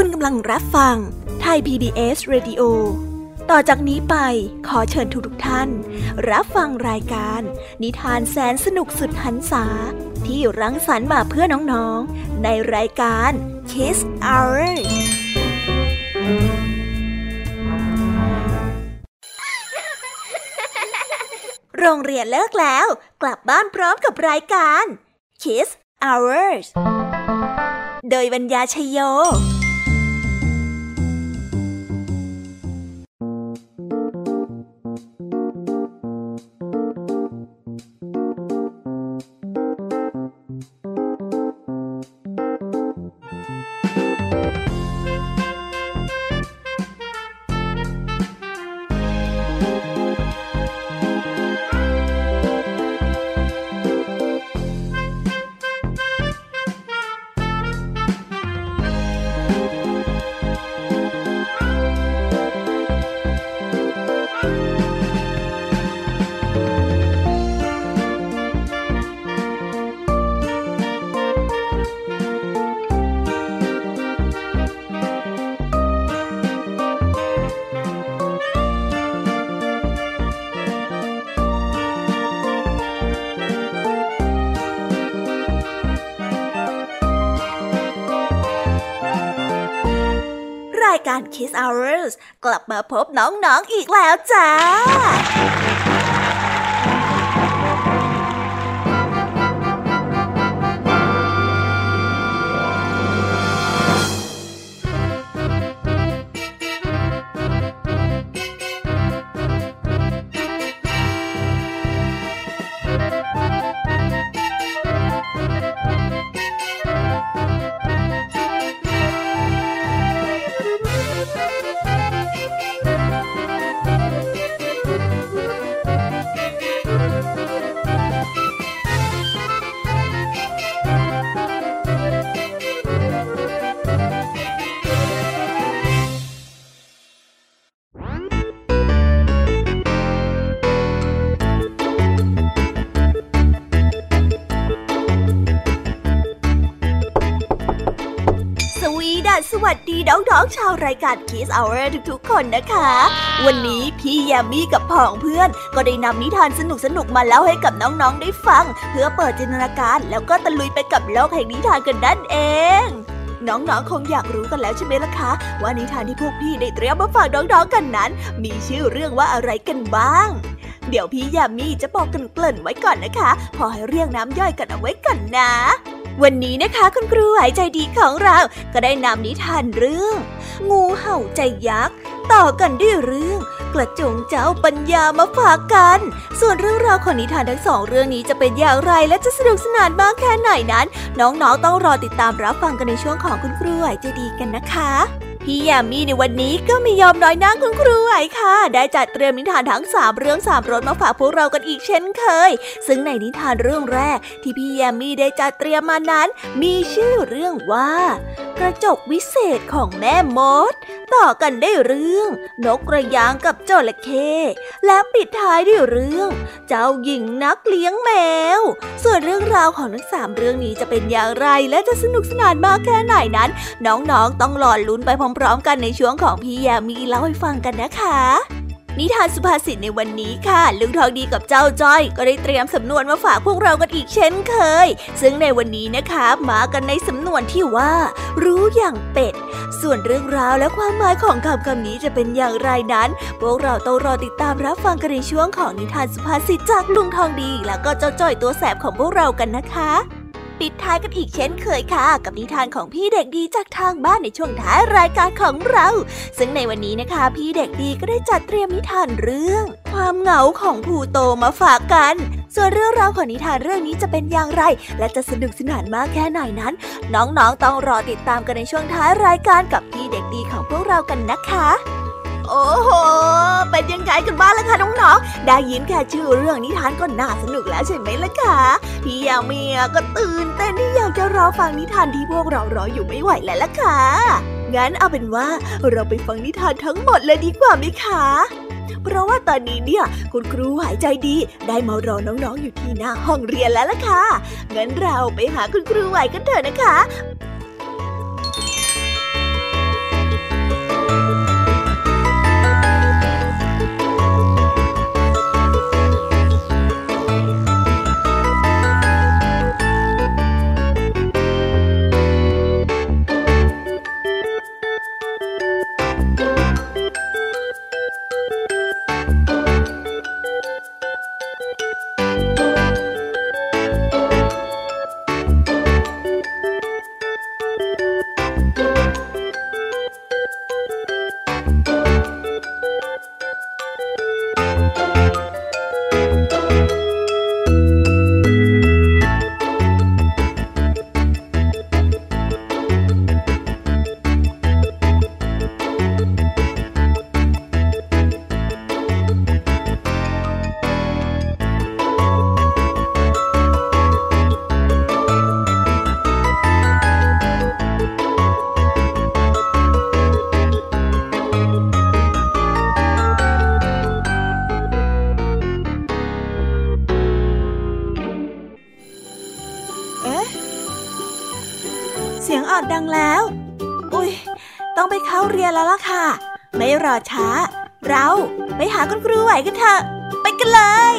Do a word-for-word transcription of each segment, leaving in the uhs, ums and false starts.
คุณกำลังรับฟังไทย พี บี เอส Radio ต่อจากนี้ไปขอเชิญทุกท่านรับฟังรายการนิทานแสนสนุกสุดหรรษาที่รังสรรค์มาเพื่อน้องๆในรายการ Kids Hourโรงเรียนเลิกแล้วกลับบ้านพร้อมกับรายการ Kids Hours โดยบรรยาชโยการ Kids Hours กลับมาพบน้องๆ อ, อีกแล้วจ้าสวัสดีน้องๆชาวรายการ Kids Hour ทุกๆคนนะคะ wow. วันนี้พี่แยมมี่กับพ่องเพื่อนก็ได้นำนิทานสนุกๆมาเล่าให้กับน้องๆได้ฟังเพื่อเปิดจินตนาการแล้วก็ตะลุยไปกับโลกแห่งนิทานกันนั่นเองน้องๆคงอยากรู้กันแล้วใช่ไหมล่ะคะว่านิทานที่พวกพี่ได้เตรียมมาฝากน้องๆกันนั้นมีชื่อเรื่องว่าอะไรกันบ้างเดี๋ยวพี่แยมมี่จะบอกกันเกริ่นไว้ก่อนนะคะพอให้เรียกน้ำย่อยกันเอาไว้ก่อนนะวันนี้นะคะคุณครูหายใจดีของเราก็ได้นำนิทานเรื่องงูเห่าใจยักษ์ต่อกันด้วยเรื่องกระจงเจ้าปัญญามาฝากกันส่วนเรื่องราวของนิทานทั้งสองเรื่องนี้จะเป็นอย่างไรและจะสนุกสนานมากแค่ไหนนั้นน้องๆต้องรอติดตามรับฟังกันในช่วงของคุณครูหายใจดีกันนะคะพี่ยามีในวันนี้ก็ไม่ยอมน้อยหน้าคุณครูไหวค่ะได้จัดเตรียมนิทานทั้งสามเรื่องสามรสมาฝากพวกเรากันอีกเช่นเคยซึ่งในนิทานเรื่องแรกที่พี่ยามีได้จัดเตรียมมานั้นมีชื่อเรื่องว่ากระจกวิเศษของแม่มดต่อกันได้เรื่องนกกระยางกับจระเข้และปิดท้ายด้วยเรื่องเจ้าหญิงนักเลี้ยงแมวส่วนเรื่องราวของทั้งสามเรื่องนี้จะเป็นอย่างไรและจะสนุกสนานมากแค่ไหนนั้นน้องๆต้องรอลุ้นไปพร้อมๆกันในช่วงของพี่ยามีเล่าให้ฟังกันนะคะนิทานสุภาษิตในวันนี้ค่ะลุงทองดีกับเจ้าจ้อยก็ได้เตรียมสำนวนมาฝากพวกเรากันอีกเช่นเคยซึ่งในวันนี้นะคะมากันในสำนวนที่ว่ารู้อย่างเป็ดส่วนเรื่องราวและความหมายของคำคำนี้จะเป็นอย่างไรนั้นพวกเราต้องรอติดตามรับฟังกันในช่วงของนิทานสุภาษิตจากลุงทองดีและก็เจ้าจ้อยตัวแสบของพวกเรากันนะคะปิดท้ายกันอีกเช่นเคยค่ะกับนิทานของพี่เด็กดีจากทางบ้านในช่วงท้ายรายการของเราซึ่งในวันนี้นะคะพี่เด็กดีก็ได้จัดเตรียมนิทานเรื่องความเหงาของภูโตมาฝากกันส่วนเรื่องราวของนิทานเรื่องนี้จะเป็นอย่างไรและจะสนุกสนานมากแค่ไหนนั้นน้องๆต้องรอติดตามกันในช่วงท้ายรายการกับพี่เด็กดีของพวกเรากันนะคะโอ้โหเป็นยังไงกันบ้างล่ะคะน้องๆได้ยินแค่ชื่อเรื่องนิทานก็น่าสนุกแล้วใช่ไหมล่ะคะพี่ยามีก็ตื่นเต้นที่อยากจะรอฟังนิทานที่พวกเรารออยู่ไม่ไหวแล้วล่ะค่ะงั้นเอาเป็นว่าเราไปฟังนิทานทั้งหมดเลยดีกว่าไหมคะเพราะว่าตอนนี้เนี่ยคุณครูหายใจดีได้มารอน้องๆอยู่ที่หน้าห้องเรียนแล้วล่ะค่ะงั้นเราไปหาคุณครูไหวกันเถอะนะคะ สียงออดดังแล้วอุ๊ยต้องไปเข้าเรียนแล้วล่ะค่ะไม่รอช้าเราไปหาคุณครูไหวกันเถอะไปกันเลย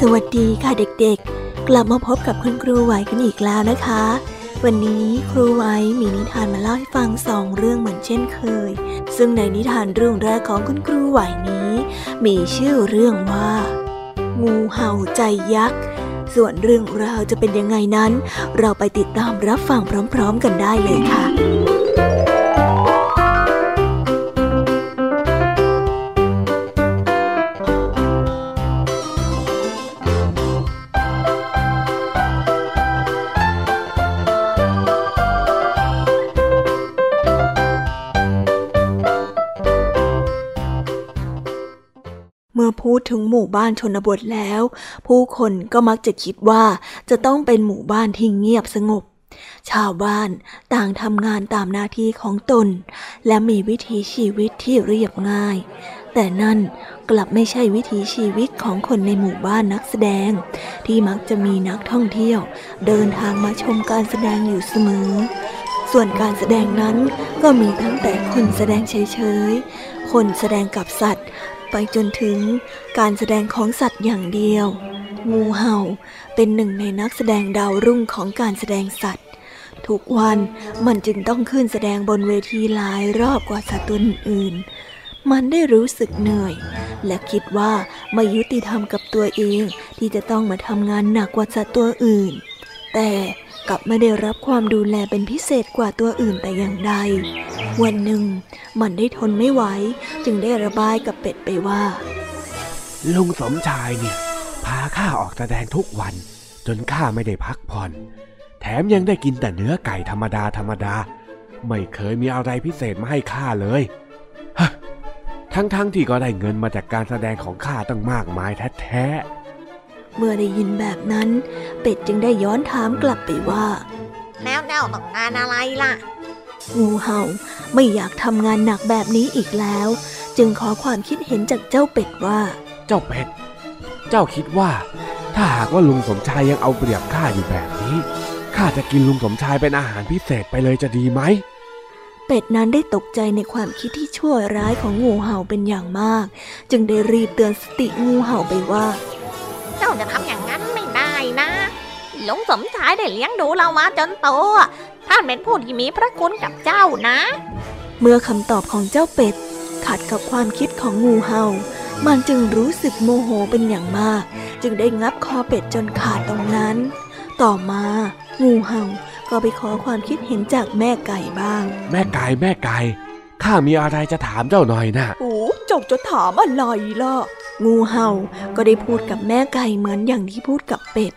สวัสดีค่ะเด็กๆกลับมาพบกับคุณครูไหวกันอีกแล้วนะคะวันนี้ครูไหวมีนิทานมาเล่าให้ฟังสองเรื่องเหมือนเช่นเคยซึ่งในนิทานเรื่องแรกของคุณครูไหวนี้มีชื่อเรื่องว่างูเห่าใจยักษ์ส่วนเรื่องราวจะเป็นยังไงนั้นเราไปติดตามรับฟังพร้อมๆกันได้เลยค่ะพูดถึงหมู่บ้านชนบทแล้วผู้คนก็มักจะคิดว่าจะต้องเป็นหมู่บ้านที่เงียบสงบชาวบ้านต่างทำงานตามหน้าที่ของตนและมีวิถีชีวิตที่เรียบง่ายแต่นั่นกลับไม่ใช่วิถีชีวิตของคนในหมู่บ้านนักแสดงที่มักจะมีนักท่องเที่ยวเดินทางมาชมการแสดงอยู่เสมอส่วนการแสดงนั้นก็มีทั้งแต่คนแสดงเฉยๆคนแสดงกับสัตว์ไปจนถึงการแสดงของสัตว์อย่างเดียวงูเห่าเป็นหนึ่งในนักแสดงดาวรุ่งของการแสดงสัตว์ทุกวันมันจึงต้องขึ้นแสดงบนเวทีหลายรอบกว่าสัตว์ตัวอื่นมันได้รู้สึกเหนื่อยและคิดว่าไม่ยุติธรรมกับตัวเองที่จะต้องมาทำงานหนักกว่าสัตว์ตัวอื่นแต่กลับไม่ได้รับความดูแลเป็นพิเศษกว่าตัวอื่นแต่อย่างใดวันหนึ่งมันได้ทนไม่ไหวจึงได้ระบายกับเป็ดไปว่าลุงสมชายเนี่ยพาข้าออกแสดงทุกวันจนข้าไม่ได้พักผ่อนแถมยังได้กินแต่เนื้อไก่ธรรมดาธรรมดาไม่เคยมีอะไรพิเศษมาให้ข้าเลยฮะทั้งๆที่ก็ได้เงินมาจากการแสดงของข้าตั้งมากมายแท้ๆเมื่อได้ยินแบบนั้นเป็ดจึงได้ย้อนถามกลับไปว่าแล้วเจ้าต้องงานอะไรล่ะงูเห่าไม่อยากทำงานหนักแบบนี้อีกแล้วจึงขอความคิดเห็นจากเจ้าเป็ดว่าเจ้าเป็ดเจ้าคิดว่าถ้าหากว่าลุงสมชายยังเอาเปรียบข้าอยู่แบบนี้ข้าจะกินลุงสมชายเป็นอาหารพิเศษไปเลยจะดีไหมเป็ดนั้นได้ตกใจในความคิดที่ชั่วร้ายของงูเห่าเป็นอย่างมากจึงได้รีบเตือนสติงูเห่าไปว่าเจ้าจะทำอย่างนั้นไม่ได้นะลุงสมชายได้เลี้ยงดูเรามาจนโตท่านเป็นผู้ที่มีพระคุณกับเจ้านะเมื่อคำตอบของเจ้าเป็ดขัดกับความคิดของงูเห่ามันจึงรู้สึกโมโหเป็นอย่างมากจึงได้งับคอเป็ดจนขาดตรงนั้นต่อมางูเห่าก็ไปขอความคิดเห็นจากแม่ไก่บ้างแม่ไก่แม่ไก่ข้ามีอะไรจะถามเจ้าหน่อยนะโอ้เจ้าจะถามอะไรล่ะงูเห่าก็ได้พูดกับแม่ไก่เหมือนอย่างที่พูดกับเป็ด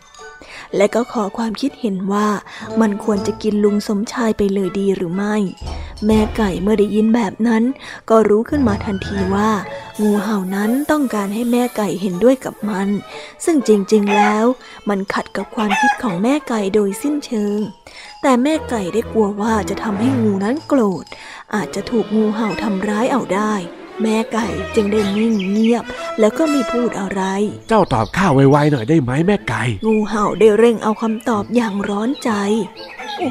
และก็ขอความคิดเห็นว่ามันควรจะกินลุงสมชายไปเลยดีหรือไม่แม่ไก่เมื่อได้ยินแบบนั้นก็รู้ขึ้นมาทันทีว่างูเห่านั้นต้องการให้แม่ไก่เห็นด้วยกับมันซึ่งจริงๆแล้วมันขัดกับความคิดของแม่ไก่โดยสิ้นเชิงแต่แม่ไก่ได้กลัวว่าจะทำให้งูนั้นโกรธอาจจะถูกงูเห่าทำร้ายเอาได้แม่ไก่จึงได้นิ่งเงียบแล้วก็ไม่พูดอะไรเจ้าตอบข้าไวๆหน่อยได้ไหมแม่ไก่งูเห่าได้เร่งเอาคำตอบอย่างร้อนใจโอ้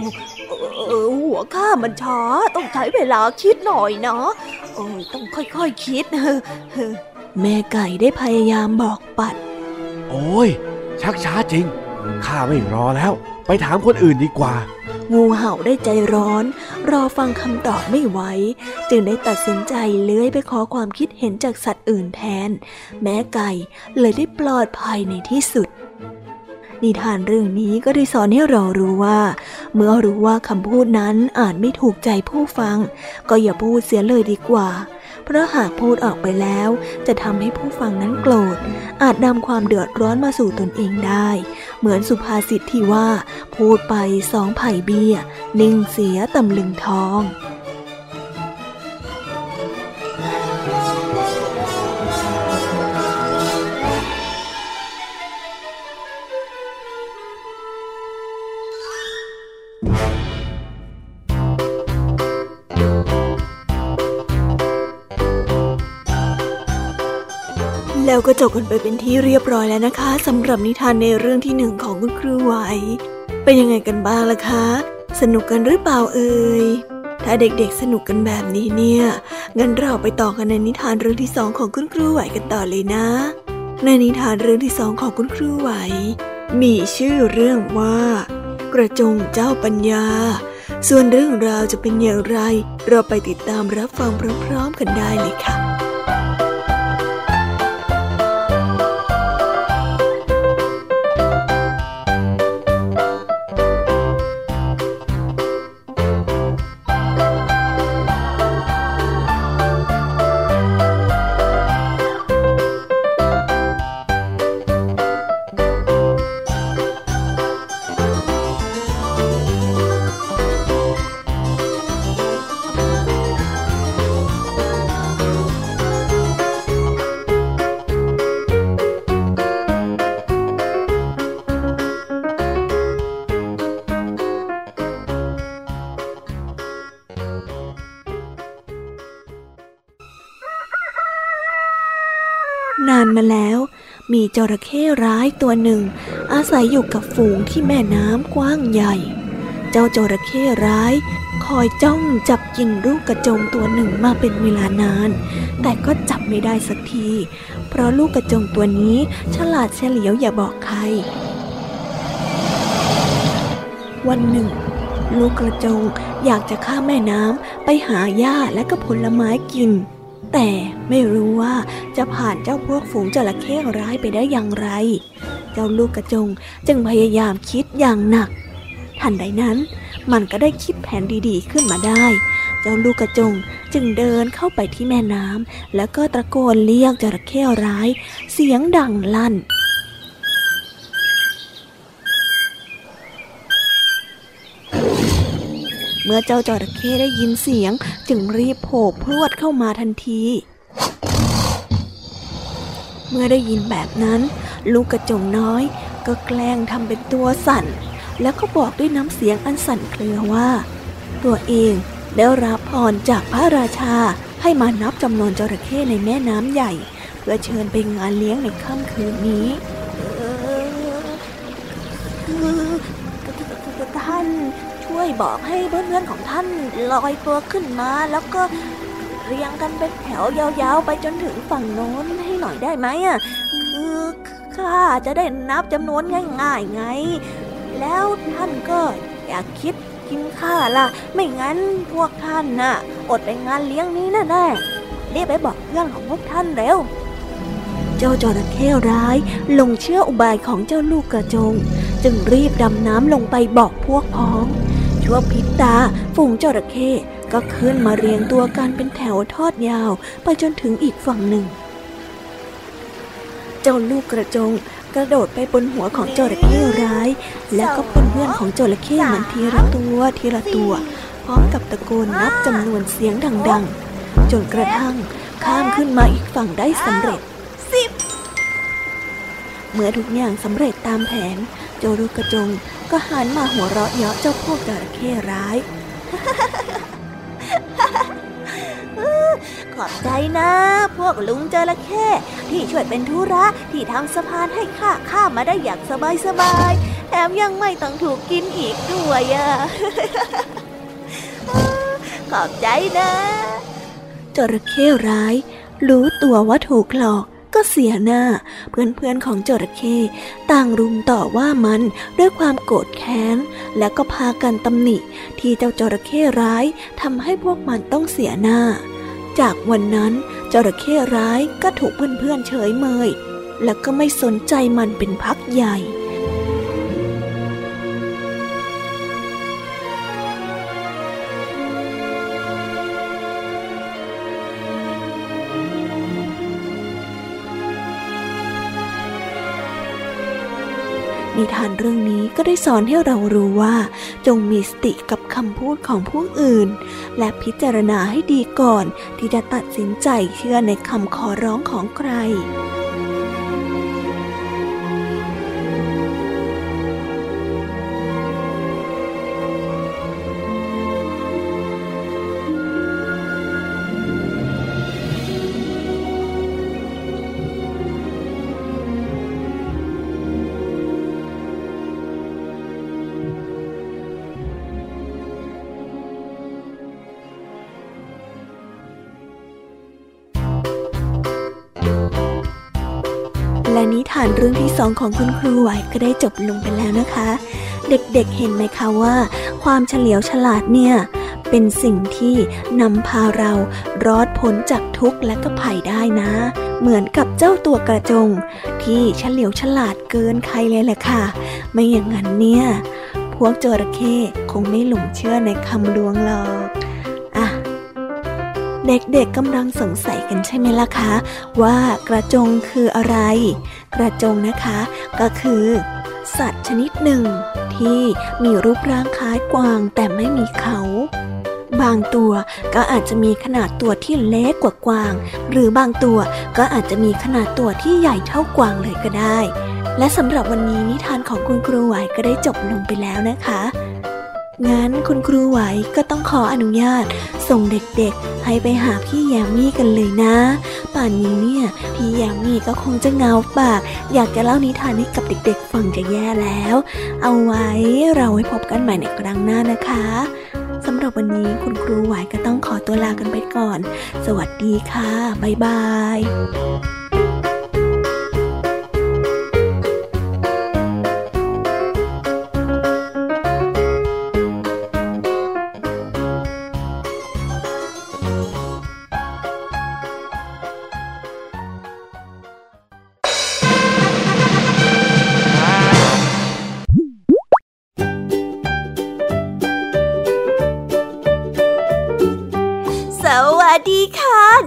เออหัวข้ามันช้าต้องใช้เวลาคิดหน่อยเนาะโอ้ยต้องค่อยๆ ค, คิดเฮ้อแม่ไก่ได้พยายามบอกปัดโอ้ยชักช้าจริงข้าไม่รอแล้วไปถามคนอื่นดีกว่างูเห่าได้ใจร้อนรอฟังคำตอบไม่ไหวจึงได้ตัดสินใจเลื้อยไปขอความคิดเห็นจากสัตว์อื่นแทนแม้ไก่เลยได้ปลอดภัยในที่สุดนิทานเรื่องนี้ก็ได้สอนให้เรารู้ว่าเมื่อรู้ว่าคำพูดนั้นอาจไม่ถูกใจผู้ฟังก็อย่าพูดเสียเลยดีกว่า เพราะหากพูดออกไปแล้วจะทำให้ผู้ฟังนั้นโกรธอาจนำความเดือดร้อนมาสู่ตนเองได้เหมือนสุภาษิตที่ว่าพูดไปสองไผ่เบี้ยนิ่งเสียตำลึงทองแล้วก็จบกันไปเป็นที่เรียบร้อยแล้วนะคะสำหรับนิทานในเรื่องที่หนึ่งของคุณครูไหวเป็นยังไงกันบ้างล่ะคะสนุกกันหรือเปล่าเอ่ยถ้าเด็กๆสนุกกันแบบนี้เนี่ยงั้นเราไปต่อกันในนิทานเรื่องที่สองของคุณครูไหวกันต่อเลยนะในนิทานเรื่องที่สองของคุณครูไหวมีชื่อเรื่องว่ากระจงเจ้าปัญญาส่วนเรื่องราวจะเป็นอย่างไรเราไปติดตามรับฟังพร้อมๆกันได้เลยค่ะนานมาแล้วมีจระเข้ร้ายตัวหนึ่งอาศัยอยู่กับฝูงที่แม่น้ำกว้างใหญ่เจ้าจระเข้ร้ายคอยจ้องจับกินลูกกระจงตัวหนึ่งมาเป็นเวลานานแต่ก็จับไม่ได้สักทีเพราะลูกกระจงตัวนี้ฉลาดเฉลียวอย่าบอกใครวันหนึ่งลูกกระจงอยากจะข้ามแม่น้ำไปหาหญ้าและก็ผลไม้กินแต่ไม่รู้ว่าจะผ่านเจ้าพวกฝูงจระเข้ร้ายไปได้อย่างไรเจ้าลูกกระจงจึงพยายามคิดอย่างหนักทันใดนั้นมันก็ได้คิดแผนดีๆขึ้นมาได้เจ้าลูกกระจงจึงเดินเข้าไปที่แม่น้ำแล้วก็ตะโกนเรียกจระเข้ร้ายเสียงดังลั่นเมื่อเจ้าจระเข้ได้ยินเสียงจึงรีบโผล่พรวดเข้ามาทันทีเมื่อได้ยินแบบนั้นลูกกระจงน้อยก็แกล้งทำเป็นตัวสั่นแล้วก็บอกด้วยน้ำเสียงอันสั่นเครือว่าตัวเองได้รับพรจากพระราชาให้มานับจำนวนจระเข้ในแม่น้ำใหญ่เพื่อเชิญไปงานเลี้ยงในค่ำคืนนี้ท่านช่วยบอกให้เพื่อนๆของท่านลอยตัวขึ้นมาแล้วก็เรียงกันเป็นแถวยาวๆไปจนถึงฝั่งโน้นให้หน่อยได้ไหมอ่ะคือข้าจะได้นับจำนวนง่ายๆไงแล้วท่านก็อย่าคิดกินข้าล่ะไม่งั้นพวกท่านน่ะอดไปงานเลี้ยงนี้แน่ๆรีบไปบอกเพื่อนของพวกท่านเร็วเจ้าจระเข้ร้ายลงเชื่ออุบายของเจ้าลูกกระจงจึงรีบดำน้ำลงไปบอกพวกพ้องชั่วพริบตาฝูงจระเข้ก็ขึ้นมาเรียงตัวกันเป็นแถวทอดยาวไปจนถึงอีกฝั่งหนึ่งเจ้าลูกกระจงกระโดดไปบนหัวของจระเข้ร้ายแล้วก็ปนเพื่อนของจระเข้มันทีละตัวทีละตัวพร้อมกับตะโกนนับจำนวนเสียงดังๆจนกระทั่งข้ามขึ้นมาอีกฝั่งได้สำเร็จเมื่อทุกอย่างสำเร็จตามแผนเจ้าลูกกระจงก็หันมาหัวเราะเยาะเจ้าพวกจระเข้ร้ายขอบใจนะพวกลุงจระเข้ที่ช่วยเป็นธุระที่ทำสะพานให้ข้าข้ามมาได้อย่างสบายสบายแถมยังไม่ต้องถูกกินอีกด้วยอ่ะขอบใจนะจระเข้ร้ายรู้ตัวว่าถูกหลอกก็เสียหน้าเพื่อนๆของจระเข้ต่างรุมต่อว่ามันด้วยความโกรธแค้นและก็พากันตำหนิที่เจ้าจระเข้ร้ายทำให้พวกมันต้องเสียหน้าจากวันนั้นจระเข้ร้ายก็ถูกเพื่อนๆเฉยเมยและก็ไม่สนใจมันเป็นพักใหญ่ นิทานเรื่องนี้ก็ได้สอนให้เรารู้ว่าจงมีสติกับคำพูดของผู้อื่นและพิจารณาให้ดีก่อนที่จะตัดสินใจเชื่อในคำขอร้องของใครและนิทานเรื่องที่สองของคุณครูไหวก็ได้จบลงไปแล้วนะคะเด็กๆเห็นไหมคะว่าความเฉลียวฉลาดเนี่ยเป็นสิ่งที่นำพาเรารอดพ้นจากทุกข์และก็ภัยได้นะเหมือนกับเจ้าตัวกระจงที่เฉลียวฉลาดเกินใครเลยแหละค่ะไม่อย่างนั้นเนี่ยพวกจระเข้คงไม่หลงเชื่อในคำลวงหรอกเด็กๆกำลังสงสัยกันใช่ไหมล่ะคะว่ากระจงคืออะไรกระจงนะคะก็คือสัตว์ชนิดหนึ่งที่มีรูปร่างคล้ายกวางแต่ไม่มีเขาบางตัวก็อาจจะมีขนาดตัวที่เล็กกว่ากวางหรือบางตัวก็อาจจะมีขนาดตัวที่ใหญ่เท่ากวางเลยก็ได้และสำหรับวันนี้นิทานของคุณครูไหวก็ได้จบลงไปแล้วนะคะงั้นคุณครูไหวก็ต้องขออนุญาตส่งเด็กๆให้ไปหาพี่แยมมี่กันเลยนะป่านนี้เนี่ยพี่แยมมี่ก็คงจะเหงาปากอยากจะเล่านิทานให้กับเด็กๆฟังจะแย่แล้วเอาไว้เราไว้พบกันใหม่ในครั้งหน้านะคะสำหรับวันนี้คุณครูไหวก็ต้องขอตัวลากันไปก่อนสวัสดีค่ะบ๊ายบาย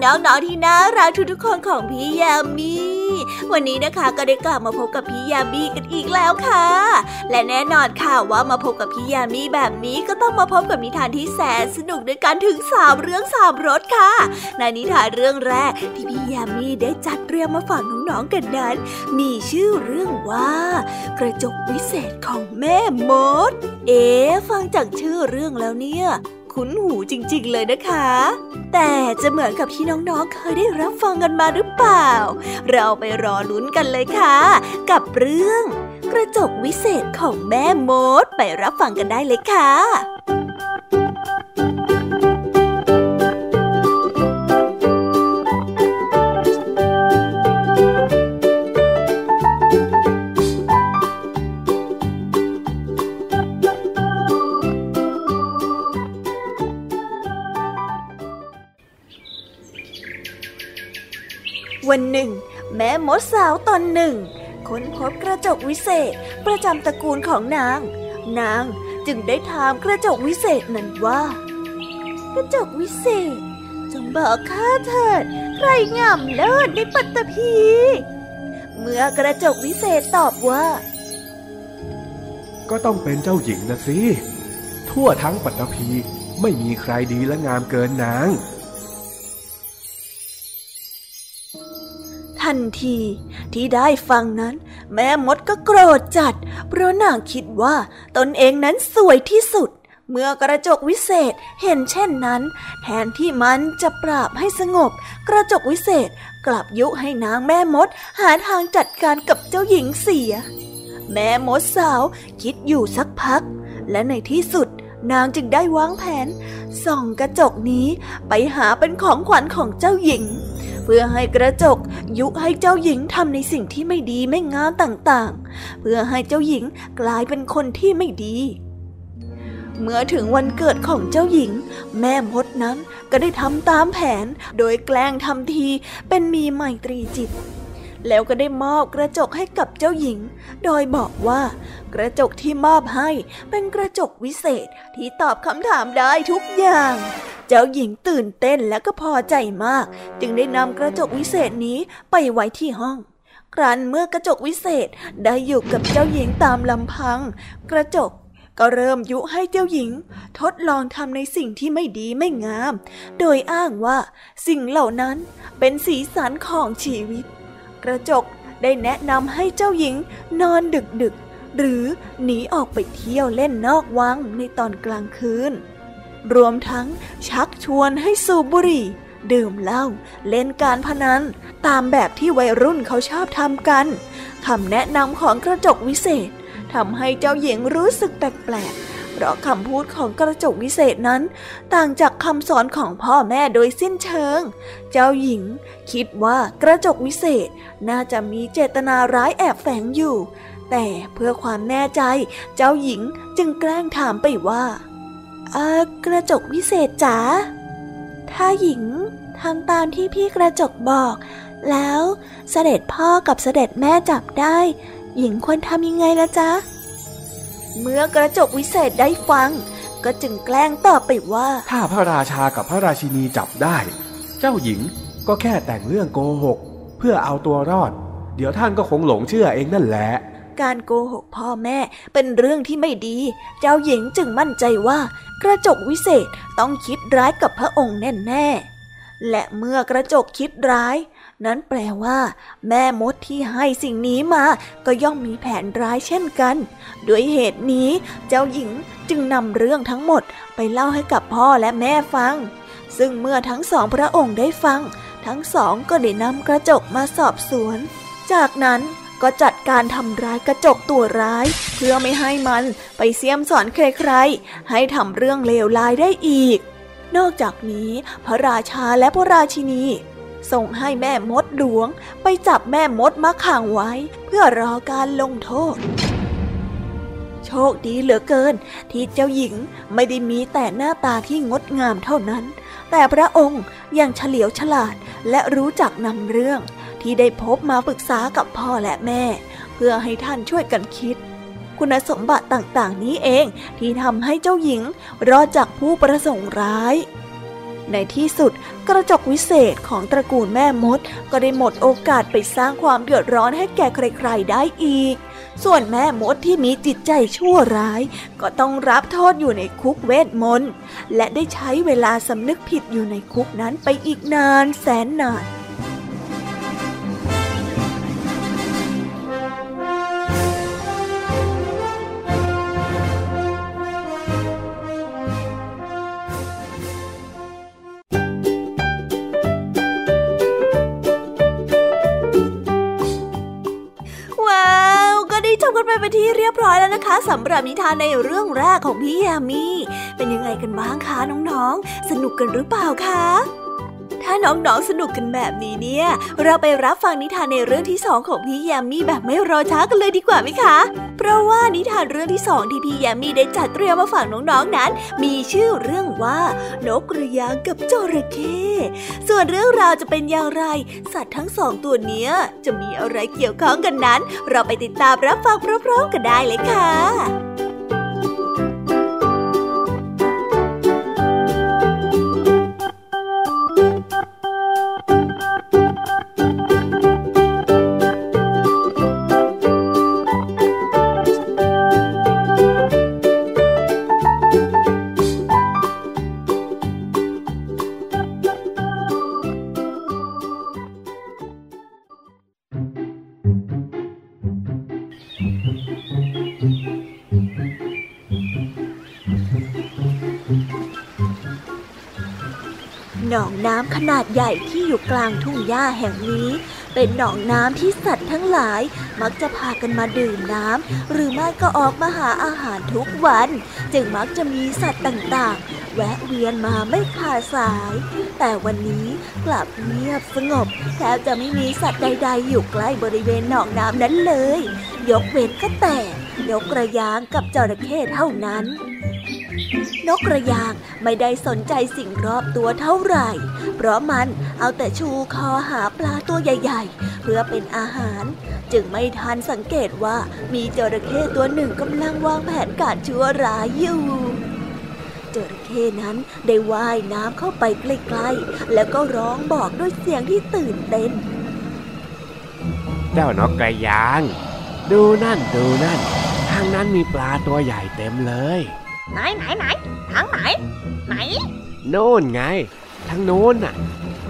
น้องๆที่น่ารักทุกๆคนของพี่ยามีวันนี้นะคะก็ได้กลับมาพบกับพี่ยามีกันอีกแล้วค่ะและแน่นอนค่ะว่ามาพบกับพี่ยามีแบบนี้ก็ต้องมาพบกับนิทานที่แสนสนุกด้วยกันถึงสามเรื่องสามรสค่ะในนิทานเรื่องแรกที่พี่ยามีได้จัดเตรียมมาฝากน้องๆกันนั้นมีชื่อเรื่องว่ากระจกวิเศษของแม่มดเอ๋ฟังจากชื่อเรื่องแล้วเนี่ยคุ้นหูจริงๆเลยนะคะแต่จะเหมือนกับที่น้องๆเคยได้รับฟังกันมาหรือเปล่าเราไปรอลุ้นกันเลยค่ะกับเรื่องกระจกวิเศษของแม่มดไปรับฟังกันได้เลยค่ะวันหนึ่งแม่มดสาวตนหนึ่งค้นพบกระจกวิเศษประจำตระกูลของนางนางจึงได้ถามกระจกวิเศษนั้นว่ากระจกวิเศษจงบอกข้าเถิดใครงามเลิศในปัตตภีเมื่อกระจกวิเศษตอบว่าก็ต้องเป็นเจ้าหญิงนะสิทั่วทั้งปัตตภีไม่มีใครดีและงามเกินนางทันทีที่ได้ฟังนั้นแม่มดก็โกรธจัดเพราะนางคิดว่าตนเองนั้นสวยที่สุดเมื่อกระจกวิเศษเห็นเช่นนั้นแทนที่มันจะปราบให้สงบกระจกวิเศษกลับยุให้นางแม่มดหาทางจัดการกับเจ้าหญิงเสียแม่มดสาวคิดอยู่สักพักและในที่สุดนางจึงได้วางแผนส่องกระจกนี้ไปหาเป็นของขวัญของเจ้าหญิงเพื่อให้กระจกยุให้เจ้าหญิงทำในสิ่งที่ไม่ดีไม่งามต่างๆเพื่อให้เจ้าหญิงกลายเป็นคนที่ไม่ดีเมื่อถึงวันเกิดของเจ้าหญิงแม่มดนั้นก็ได้ทำตามแผนโดยแกล้งทำทีเป็นมีไมตรีจิตแล้วก็ได้มอบกระจกให้กับเจ้าหญิงโดยบอกว่ากระจกที่มอบให้เป็นกระจกวิเศษที่ตอบคำถามได้ทุกอย่างเจ้าหญิงตื่นเต้นและก็พอใจมากจึงได้นำกระจกวิเศษนี้ไปไว้ที่ห้อง ครั้นเมื่อกระจกวิเศษได้อยู่กับเจ้าหญิงตามลำพังกระจกก็เริ่มยุให้เจ้าหญิงทดลองทำในสิ่งที่ไม่ดีไม่งามโดยอ้างว่าสิ่งเหล่านั้นเป็นสีสันของชีวิตกระจกได้แนะนำให้เจ้าหญิงนอนดึกๆหรือหนีออกไปเที่ยวเล่นนอกวังในตอนกลางคืนรวมทั้งชักชวนให้สูบบุหรี่ดื่มเหล้าเล่นการพนันตามแบบที่วัยรุ่นเขาชอบทำกันคำแนะนำของกระจกวิเศษทำให้เจ้าหญิงรู้สึกแปลกๆเพราะคำพูดของกระจกวิเศษนั้นต่างจากคำสอนของพ่อแม่โดยสิ้นเชิงเจ้าหญิงคิดว่ากระจกวิเศษน่าจะมีเจตนาร้ายแอบแฝงอยู่แต่เพื่อความแน่ใจเจ้าหญิงจึงแกล้งถามไปว่าเอ่อกระจกวิเศษจ๋าถ้าหญิงทำตามที่พี่กระจกบอกแล้วเสด็จพ่อกับเสด็จแม่จับได้หญิงควรทำยังไงล่ะจ๊ะเมื่อกระจกวิเศษได้ฟังก็จึงแกล้งตอบไปว่าถ้าพระราชากับพระราชินีจับได้เจ้าหญิงก็แค่แต่งเรื่องโกหกเพื่อเอาตัวรอดเดี๋ยวท่านก็คงหลงเชื่อเองนั่นแหละการโกหกพ่อแม่เป็นเรื่องที่ไม่ดีเจ้าหญิงจึงมั่นใจว่ากระจกวิเศษต้องคิดร้ายกับพระองค์แน่ๆและเมื่อกระจกคิดร้ายนั้นแปลว่าแม่มดที่ให้สิ่งนี้มาก็ย่อมมีแผนร้ายเช่นกันด้วยเหตุนี้เจ้าหญิงจึงนำเรื่องทั้งหมดไปเล่าให้กับพ่อและแม่ฟังซึ่งเมื่อทั้งสองพระองค์ได้ฟังทั้งสองก็ได้นำกระจกมาสอบสวนจากนั้นก็จัดการทำร้ายกระจกตัวร้ายเพื่อไม่ให้มันไปเสี้ยมสอนใครๆให้ทำเรื่องเลวร้ายได้อีกนอกจากนี้พระราชาและพระราชินีส่งให้แม่มดหลวงไปจับแม่มดมาขังไว้เพื่อรอการลงโทษโชคดีเหลือเกินที่เจ้าหญิงไม่ได้มีแต่หน้าตาที่งดงามเท่านั้นแต่พระองค์ยังเฉลียวฉลาดและรู้จักนำเรื่องที่ได้พบมาปรึกษากับพ่อและแม่เพื่อให้ท่านช่วยกันคิดคุณสมบัติต่างๆนี้เองที่ทำให้เจ้าหญิงรอดจากผู้ประสงค์ร้ายในที่สุดกระจกวิเศษของตระกูลแม่มดก็ได้หมดโอกาสไปสร้างความเดือดร้อนให้แก่ใครๆได้อีกส่วนแม่มดที่มีจิตใจชั่วร้ายก็ต้องรับโทษอยู่ในคุกเวทมนต์และได้ใช้เวลาสำนึกผิดอยู่ในคุกนั้นไปอีกนานแสนนานเป็นที่เรียบร้อยแล้วนะคะสำหรับนิทานในเรื่องแรกของพี่ยามีเป็นยังไงกันบ้างคะน้องๆสนุกกันหรือเปล่าคะถ้าน้องๆสนุกกันแบบนี้เนี่ยเราไปรับฟังนิทานในเรื่องที่สองของพี่ยามีแบบไม่รอช้ากันเลยดีกว่าไหมคะเพราะว่านิทานเรื่องที่สองที่พี่ยามีได้จัดเตรียมมาฝากน้องๆนั้นมีชื่อเรื่องว่านกกระยางกับจระเข้ส่วนเรื่องราวจะเป็นอย่างไรสัตว์ทั้งสองตัวเนี้ยจะมีอะไรเกี่ยวข้องกันนั้นเราไปติดตามรับฟังพร้อมๆกันได้เลยค่ะหนองน้ำขนาดใหญ่ที่อยู่กลางทุ่งหญ้าแห่งนี้เป็นหนองน้ำที่สัตว์ทั้งหลายมักจะพากันมาดื่มน้ำหรือไม่ก็ออกมาหาอาหารทุกวันจึงมักจะมีสัตว์ต่างๆแวะเวียนมาไม่ขาดสายแต่วันนี้กลับเงียบสงบแทบจะไม่มีสัตว์ใดๆอยู่ใกล้บริเวณหนองน้ำนั้นเลยยกเว้นก็แต่นกกระยางกับจระเข้เท่านั้นนกกระยางไม่ได้สนใจสิ่งรอบตัวเท่าไหร่เพราะมันเอาแต่ชูคอหาปลาตัวใหญ่ๆเพื่อเป็นอาหารจึงไม่ทันสังเกตว่ามีจระเข้ตัวหนึ่งกำลังวางแผนการชั่วร้ายอยู่จระเข้นั้นได้ว่ายน้ำเข้าไปใกล้ๆแล้วก็ร้องบอกด้วยเสียงที่ตื่นเต้น เจ้านกกระยางดูนั่นดูนั่นทางนั้นมีปลาตัวใหญ่เต็มเลยไหนไหนไหนทางไหนไหนโน่นไงทางโน้นน่ะ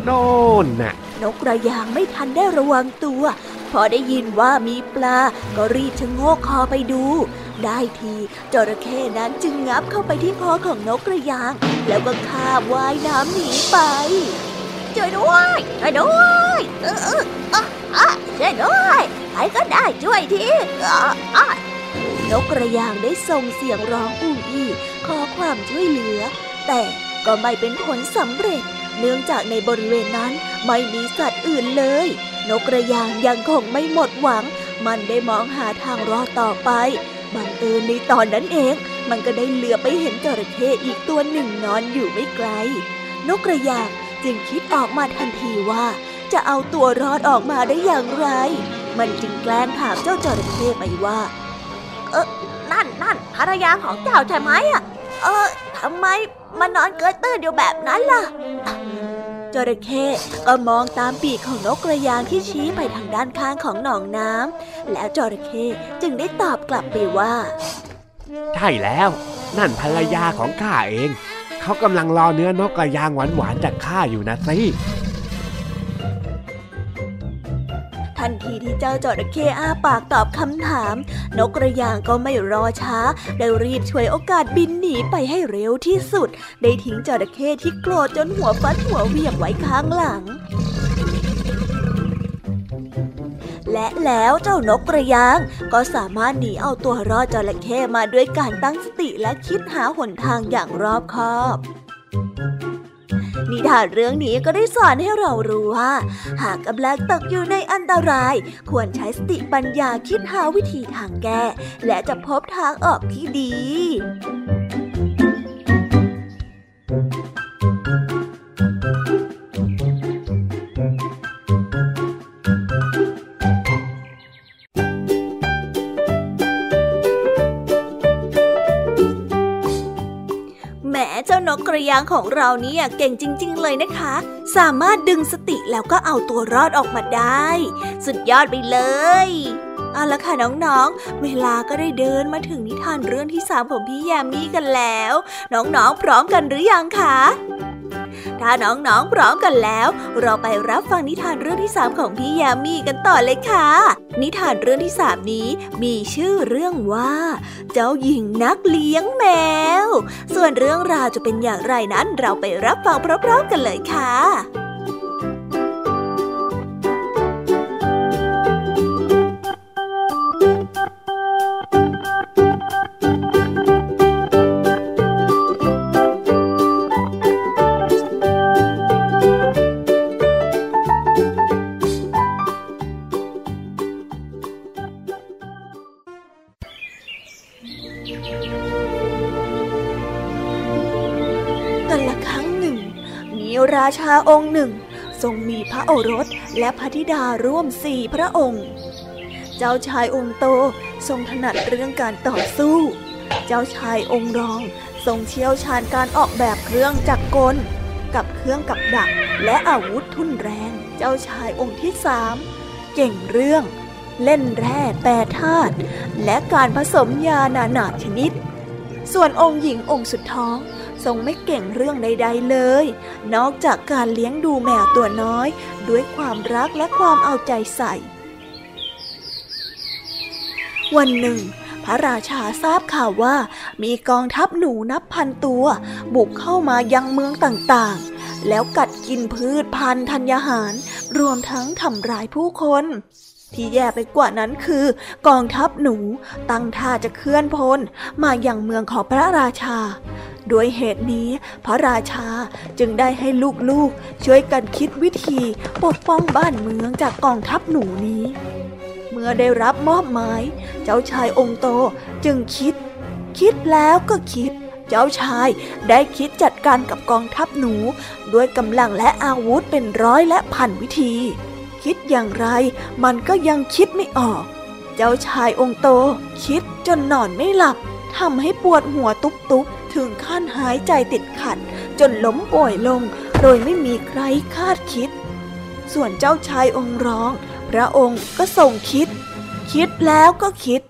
โน่นน่ะนกกระยางไม่ทันได้ระวังตัวพอได้ยินว่ามีปลาก็รีบชะโงกคอไปดูได้ทีจระเข้นั้นจึงงับเข้าไปที่คอของนกกระยางแล้วก็ข้ามว่ายน้ำหนีไปช่วยด้วยช่วยด้วยเออเออเออเออช่วยด้วยใครก็ได้ช่วยทีนกกระยางได้ส่งเสียงร้องอู้อี้ขอความช่วยเหลือแต่ก็ไม่เป็นผลสำเร็จเนื่องจากในบริเวณนั้นไม่มีสัตว์อื่นเลยนกกระยางยังคงไม่หมดหวังมันได้มองหาทางรอดต่อไปบังเอิญในตอนนั้นเองมันก็ได้เหลือไปเห็นจระเข้อีกตัวหนึ่งนอนอยู่ไม่ไกลนกกระยางจึงคิดออกมาทันทีว่าจะเอาตัวรอดออกมาได้อย่างไรมันจึงแกล้งถามเจ้าจระเข้ไปว่าเออนั่นนั่นภรรยาของเจ้าใช่ไหมอ่ะเออทำไมมันนอนเกยตื้นอยู่แบบนั้นล่ะจระเข้ก็มองตามปีกของนกกระยางที่ชี้ไปทางด้านข้างของหนองน้ำแล้วจระเข้จึงได้ตอบกลับไปว่าใช่แล้วนั่นภรรยาของข้าเองเขากำลังรอเนื้อนกกระยางหวานๆจากข้าอยู่นะสิทันทีที่เจ้าจระเข้อ้าปากตอบคำถามนกกระยางก็ไม่รอช้าได้รีบฉวยโอกาสบินหนีไปให้เร็วที่สุดได้ทิ้งจระเข้ที่โกรธจนหัวฟัดหัวเหวี่ยงไว้ข้างหลังและแล้วเจ้านกกระยางก็สามารถหนีเอาตัวรอดจระเข้มาด้วยการตั้งสติและคิดหาหนทางอย่างรอบคอบนิทานเรื่องนี้ก็ได้สอนให้เรารู้ว่าหากกำลังตกอยู่ในอันตรายควรใช้สติปัญญาคิดหาวิธีทางแก้และจะพบทางออกที่ดีนกกระยางของเราเนี่ยเก่งจริงๆเลยนะคะสามารถดึงสติแล้วก็เอาตัวรอดออกมาได้สุดยอดไปเลยเอาล่ะค่ะน้องๆเวลาก็ได้เดินมาถึงนิทานเรื่องที่สามของพี่แยมมี่กันแล้วน้องๆพร้อมกันหรือยังคะถ้าน้องๆพร้อมกันแล้วเราไปรับฟังนิทานเรื่องที่สามของพี่ยามีกันต่อเลยค่ะนิทานเรื่องที่สามนี้มีชื่อเรื่องว่าเจ้าหญิงนักเลี้ยงแมวส่วนเรื่องราวจะเป็นอย่างไรนั้นเราไปรับฟังพร้อมๆกันเลยค่ะราชาองค์หนึ่งทรงมีพระโอรสและพระธิดาร่วมสี่พระองค์เจ้าชายองค์โตทรงถนัดเรื่องการต่อสู้เจ้าชายองค์รองทรงเชี่ยวชาญการออกแบบเครื่องจักรกลกับเครื่องกับดักและอาวุธทุ่นแรงเจ้าชายองค์ที่สามเก่งเรื่องเล่นแร่แปรธาตุและการผสมยานานาชนิดส่วนองค์หญิงองค์สุดท้องทรงไม่เก่งเรื่องใดๆเลยนอกจากการเลี้ยงดูแมวตัวน้อยด้วยความรักและความเอาใจใส่วันหนึ่งพระราชาทราบข่าวว่ามีกองทัพหนูนับพันตัวบุกเข้ามายังเมืองต่างๆแล้วกัดกินพืชพันธุ์ธัญญาหารรวมทั้งทำร้ายผู้คนที่แย่ไปกว่านั้นคือกองทัพหนูตั้งท่าจะเคลื่อนพลมายังเมืองของพระราชาด้วยเหตุนี้พระราชาจึงได้ให้ลูกๆช่วยกันคิดวิธีปกป้องบ้านเมืองจากกองทัพหนูนี้เมื่อได้รับมอบหมายเจ้าชายองค์โตจึงคิดคิดแล้วก็คิดเจ้าชายได้คิดจัดการกับกองทัพหนูด้วยกำลังและอาวุธเป็นร้อยและพันวิธีคิดอย่างไรมันก็ยังคิดไม่ออกเจ้าชายองค์โตคิดจนนอนไม่หลับทำให้ปวดหัวตุ๊บๆถึงขั้นหายใจติดขัดจนล้มป่วยลงโดยไม่มีใครคาดคิดส่วนเจ้าชายองค์รอง พระองค์ก็ทรงคิดคิดแล้วก็คิด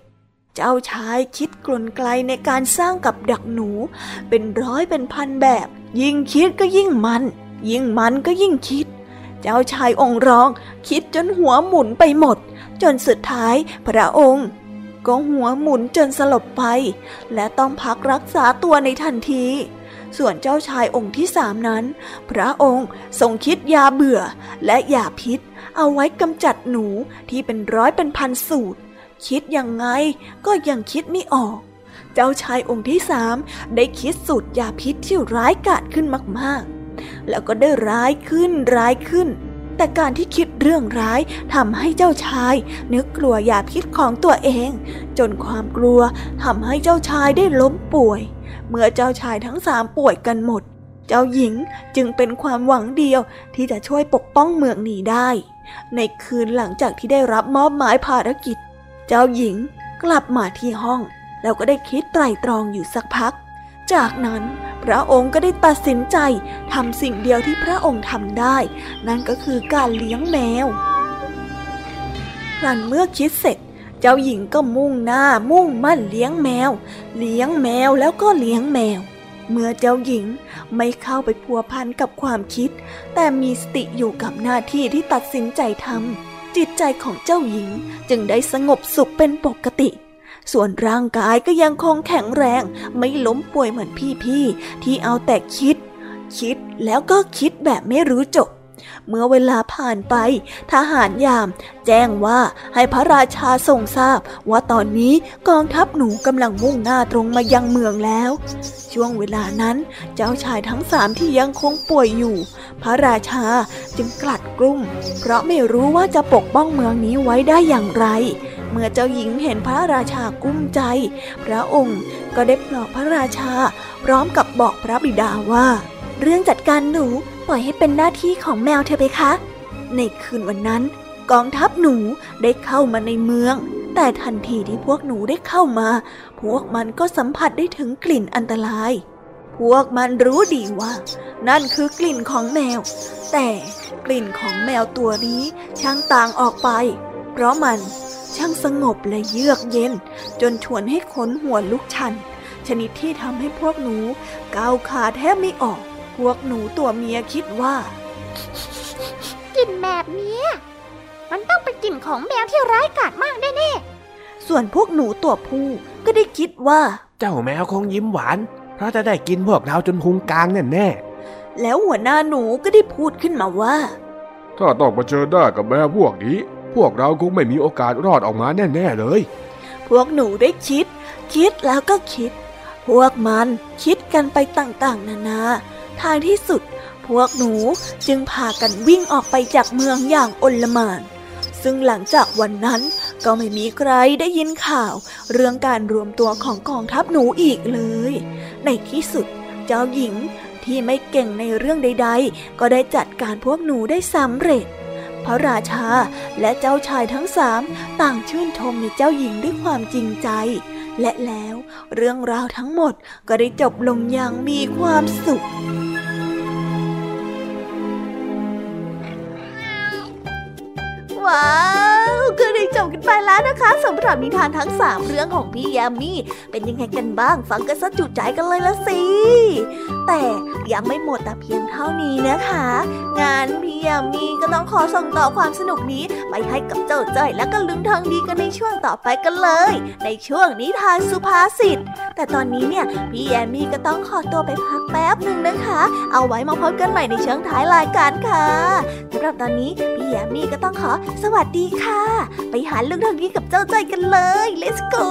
เจ้าชายคิดกลไกในการสร้างกับดักหนูเป็นร้อยเป็นพันแบบยิ่งคิดก็ยิ่งมันยิ่งมันก็ยิ่งคิดเจ้าชายองค์รองคิดจนหัวหมุนไปหมดจนสุดท้ายพระองค์ก็หัวหมุนจนสลบไปและต้องพักรักษาตัวในทันทีส่วนเจ้าชายองค์ที่สามนั้นพระองค์ทรงคิดยาเบื่อและยาพิษเอาไว้กำจัดหนูที่เป็นร้อยเป็นพันสูตรคิดยังไงก็ยังคิดไม่ออกเจ้าชายองค์ที่สามได้คิดสูตรยาพิษที่ร้ายกาจขึ้นมากๆแล้วก็ได้ร้ายขึ้นร้ายขึ้นแต่การที่คิดเรื่องร้ายทำให้เจ้าชายนึกกลัวยาพิษของตัวเองจนความกลัวทำให้เจ้าชายได้ล้มป่วยเมื่อเจ้าชายทั้งสามป่วยกันหมดเจ้าหญิงจึงเป็นความหวังเดียวที่จะช่วยปกป้องเมืองนี้ได้ในคืนหลังจากที่ได้รับมอบหมายภารกิจเจ้าหญิงกลับมาที่ห้องแล้วก็ได้คิดไตร่ตรองอยู่สักพักจากนั้นพระองค์ก็ได้ตัดสินใจทำสิ่งเดียวที่พระองค์ทำได้นั่นก็คือการเลี้ยงแมวหลังเมื่อคิดเสร็จเจ้าหญิงก็มุ่งหน้ามุ่งมั่นเลี้ยงแมวเลี้ยงแมวแล้วก็เลี้ยงแมวเมื่อเจ้าหญิงไม่เข้าไปพัวพันกับความคิดแต่มีสติอยู่กับหน้าที่ที่ตัดสินใจทำจิตใจของเจ้าหญิงจึงได้สงบสุขเป็นปกติส่วนร่างกายก็ยังคงแข็งแรงไม่ล้มป่วยเหมือนพี่ๆที่เอาแต่คิดคิดแล้วก็คิดแบบไม่รู้จบเมื่อเวลาผ่านไปทหารยามแจ้งว่าให้พระราชาทรงทราบว่าตอนนี้กองทัพหนูกำลังมุ่งหน้าตรงมายังเมืองแล้วช่วงเวลานั้นเจ้าชายทั้งสามที่ยังคงป่วยอยู่พระราชาจึงกลัดกลุ้มเพราะไม่รู้ว่าจะปกป้องเมืองนี้ไว้ได้อย่างไรเมื่อเจ้าหญิงเห็นพระราชากุ้มใจพระองค์ก็ได้ปลอบพระราชาพร้อมกับบอกพระบิดาว่าเรื่องจัดการหนูปล่อยให้เป็นหน้าที่ของแมวเธอไปคะในคืนวันนั้นกองทัพหนูได้เข้ามาในเมืองแต่ทันทีที่พวกหนูได้เข้ามาพวกมันก็สัมผัสได้ถึงกลิ่นอันตรายพวกมันรู้ดีว่านั่นคือกลิ่นของแมวแต่กลิ่นของแมวตัวนี้ช่างต่างออกไปเพราะมันช่างสงบและเยือกเย็นจนชวนให้ขนหัวลุกชันชนิดที่ทำให้พวกหนูก้าวขาแทบไม่ออกพวกหนูตัวเมียคิดว่ากลิ่นแบบนี้มันต้องเป็นกลิ่นของแมวที่ร้ายกาจมากแน่ๆส่วนพวกหนูตัวผู้ก็ได้คิดว่าเจ้าแมวคงยิ้มหวานเพราะจะได้กินพวกเราจนพุงกางแน่ๆแล้วหัวหน้าหนูก็ได้พูดขึ้นมาว่าถ้าต้องเผชิญหน้ากับแมวพวกนี้พวกเราคงไม่มีโอกาสรอดออกมาแน่ๆเลยพวกหนูได้คิดคิดแล้วก็คิดพวกมันคิดกันไปต่างๆนานาท้ายที่สุดพวกหนูจึงพากันวิ่งออกไปจากเมืองอย่างโอลหม่านซึ่งหลังจากวันนั้นก็ไม่มีใครได้ยินข่าวเรื่องการรวมตัวของกองทัพหนูอีกเลยในที่สุดเจ้าหญิงที่ไม่เก่งในเรื่องใดๆก็ได้จัดการพวกหนูได้สำเร็จพระราชาและเจ้าชายทั้งสามต่างชื่นชมในเจ้าหญิงด้วยความจริงใจและแล้วเรื่องราวทั้งหมดก็ได้จบลงอย่างมีความสุขว้าวก็ได้จบกันไปแล้วนะคะสำหรับนิทานทั้งสามเรื่องของพี่ยามีเป็นยังไงกันบ้างฟังกันซะจุใจกันเลยละสิแต่ยังไม่หมดแต่เพียงเท่านี้นะคะงานพี่ยามีก็ต้องขอส่งต่อความสนุกนี้ไปให้กับเจ้าจ้อยและก็ลุงทองดีกันในช่วงต่อไปกันเลยในช่วงนิทานสุภาษิตแต่ตอนนี้เนี่ยพี่ยามีก็ต้องขอตัวไปพักแป๊บนึงนะคะเอาไว้มาพบกันใหม่ในช่วงท้ายรายการค่ะสำหรับตอนนี้พี่ยามีก็ต้องขอสวัสดีค่ะไปหาเรื่องทางนี้กับเจ้าใจกันเลย Let's go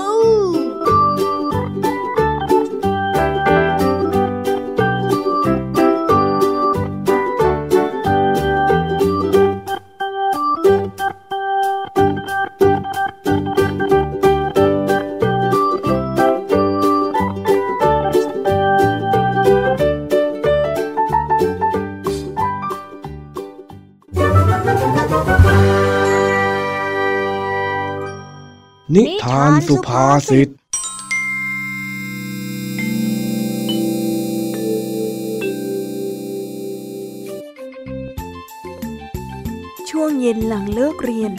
นิทานสุภาษิตช่วงเย็นหลังเลิกเรียน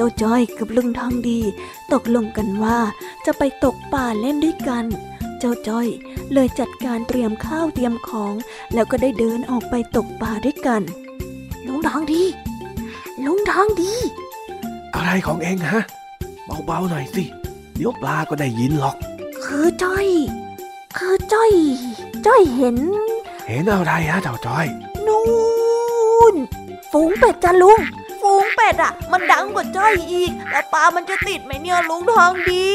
เจ้าจ้อยกับลุงทองดีตกลงกันว่าจะไปตกป่าเล่นด้วยกันเจ้าจ้อยเลยจัดการเตรียมข้าวเตรียมของแล้วก็ได้เดินออกไปตกป่าด้วยกันลุงทองดีลุงทองดีอะไรของเองฮะเบาๆหน่อยสิเดี๋ยวปลาก็ได้ยินหรอกคือจ้อยคือจ้อยจ้อยเห็นเห็นอะไรฮะเจ้าจ้อยนู่นฝูงเป็ดจ้ะลุงฝูงเป็ดอ่ะมันดังกว่าจ้อยอีกแต่ปลามันจะติดไหมเนี่ยลุงทองดี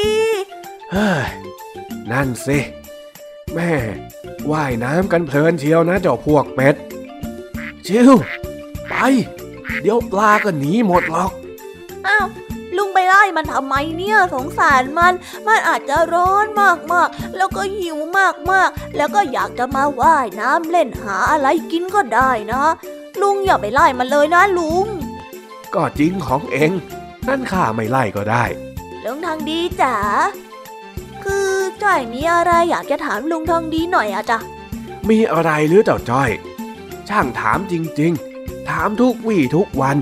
เฮ้ยนั่นสิแม่ว่ายน้ำกันเพลินเชียวนะเจ้าพวกเป็ดชิวไปเดี๋ยวปลาก็หนีหมดหรอกอ้าวลุงไปไล่มันทำไมเนี่ยสงสารมันมันอาจจะร้อนมากๆแล้วก็หิวมากๆแล้วก็อยากจะมาว่ายน้ำเล่นหาอะไรกินก็ได้นะลุงอย่าไปไล่มันเลยนะลุงก็จริงของเองนั่นข้าไม่ไล่ก็ได้ลุงทองดีจ๋าคือจ้อยมีอะไรอยากจะถามลุงทองดีหน่อยอะจ๊ะมีอะไรหรือเจ้าจ้อยช่างถามจริงๆถามทุกวี่ทุกวัน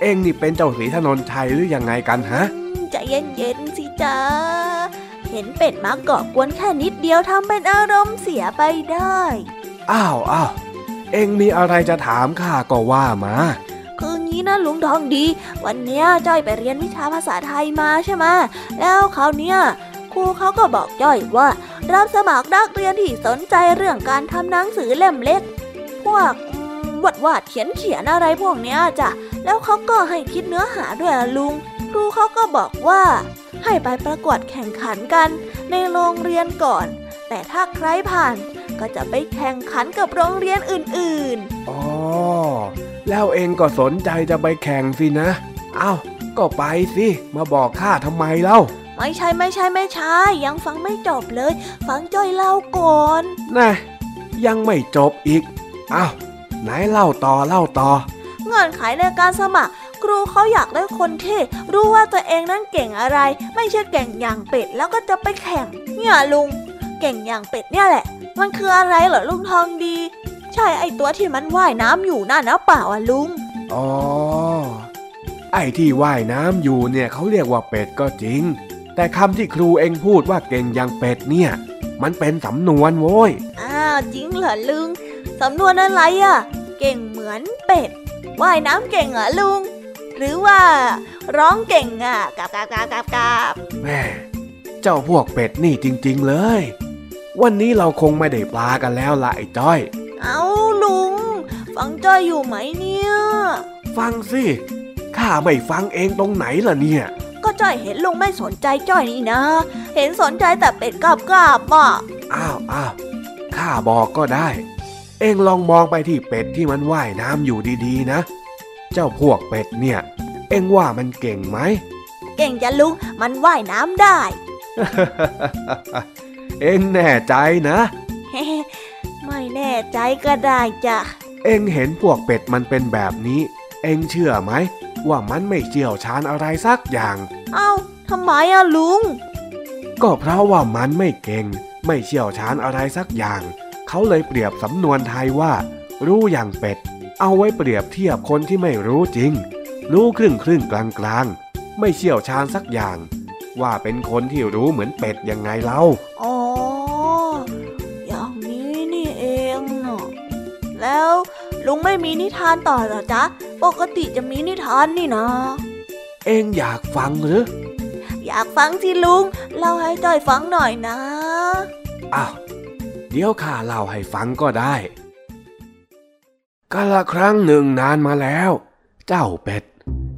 เอ็งนี่เป็นเจ้าศรีถนนชัยหรือยังไงกันฮะใจเย็นๆสิจ๊ะเห็นเป็ดมาก่อกวนแค่นิดเดียวทำเป็นอารมณ์เสียไปได้อ้าวอ้าวเอ็งมีอะไรจะถามข้าก็ว่ามาคืองี้นะลุงทองดีวันเนี้ยจ้อยไปเรียนวิชาภาษาไทยมาใช่ไหมแล้วคราวเนี้ยครูเขาก็บอกจ้อยว่ารับสมัครนักเรียนที่สนใจเรื่องการทำหนังสือเล่มเล็กพวกวาดวาดเขียนเขียนอะไรพวกเนี้ยจ้ะแล้วเขาก็ให้คิดเนื้อหาด้วยลุงครูเขาก็บอกว่าให้ไปประกวดแข่งขันกันในโรงเรียนก่อนแต่ถ้าใครผ่านก็จะไปแข่งขันกับโรงเรียนอื่นๆอ๋อแล้วเองก็สนใจจะไปแข่งสินะอ้าวก็ไปสิมาบอกข้าทำไมเล่าไม่ใช่ไม่ใช่ไม่ใช่ยังฟังไม่จบเลยฟังจ้อยเล่าก่อนน่ะยังไม่จบอีกอ้าวไหนเล่าต่อเล่าต่อเงื่อนไขในการสมัครครูเขาอยากได้คนที่รู้ว่าตัวเองนั้นเก่งอะไรไม่ใช่เก่งอย่างเป็ดแล้วก็จะไปแข่งเนี่ยลุงเก่งอย่างเป็ดเนี่ยแหละมันคืออะไรเหรอลุงทองดีใช่ไอตัวที่มันว่ายน้ำอยู่น่ะนะเปล่าอ่ะลุงอ๋อไอที่ว่ายน้ำอยู่เนี่ยเขาเรียกว่าเป็ดก็จริงแต่คำที่ครูเองพูดว่าเก่งอย่างเป็ดเนี่ยมันเป็นสำนวนโว้ยอ้าวจริงเหรอลุงสำนวนอะไรอ่ะเก่งเหมือนเป็ดว่ายน้ำเก่งเหรอลุงหรือว่าร้องเก่งอ่ะกาบกาบกาบกาบกาบแม่เจ้าพวกเป็ดนี่จริงๆเลยวันนี้เราคงไม่ได้ปลากันแล้วล่ะไอ้จ้อยเอ้าลุงฟังจ้อยอยู่ไหมเนี่ยฟังสิข้าไม่ฟังเองตรงไหนล่ะเนี่ยก็จ้อยเห็นลุงไม่สนใจจ้อยนี่นะเห็นสนใจแต่เป็ดกาบกาบอ่ะอ้าวอ้าวข้าบอกก็ได้เอ็งลองมองไปที่เป็ดที่มันว่ายน้ำอยู่ดีๆนะเจ้าพวกเป็ดเนี่ยเอ็งว่ามันเก่งไหมเก่งจ้ะลุงมันว่ายน้ำได้ เอ็งแน่ใจนะ ไม่แน่ใจก็ได้จ้ะเอ็งเห็นพวกเป็ดมันเป็นแบบนี้เอ็งเชื่อไหมว่ามันไม่เชี่ยวชาญอะไรสักอย่างเอ้าทำไมอะลุงก็เพราะว่ามันไม่เก่งไม่เชี่ยวชาญอะไรสักอย่างเขาเลยเปรียบสำนวนไทยว่ารู้อย่างเป็ดเอาไว้เปรียบเทียบคนที่ไม่รู้จริงรู้ครึ่งครึ่งกลางกลางไม่เชี่ยวชาญสักอย่างว่าเป็นคนที่รู้เหมือนเป็ดยังไงเล่าอ๋ออย่างนี้นี่เองเนาะแล้วลุงไม่มีนิทานต่อเหรอจ๊ะปกติจะมีนิทานนี่นะเอ็งอยากฟังหรืออยากฟังสิลุงเล่าให้จ้อยฟังหน่อยนะอ้าวเดี๋ยวข้าเล่าให้ฟังก็ได้กาลครั้งหนึ่งนานมาแล้วเจ้าเป็ด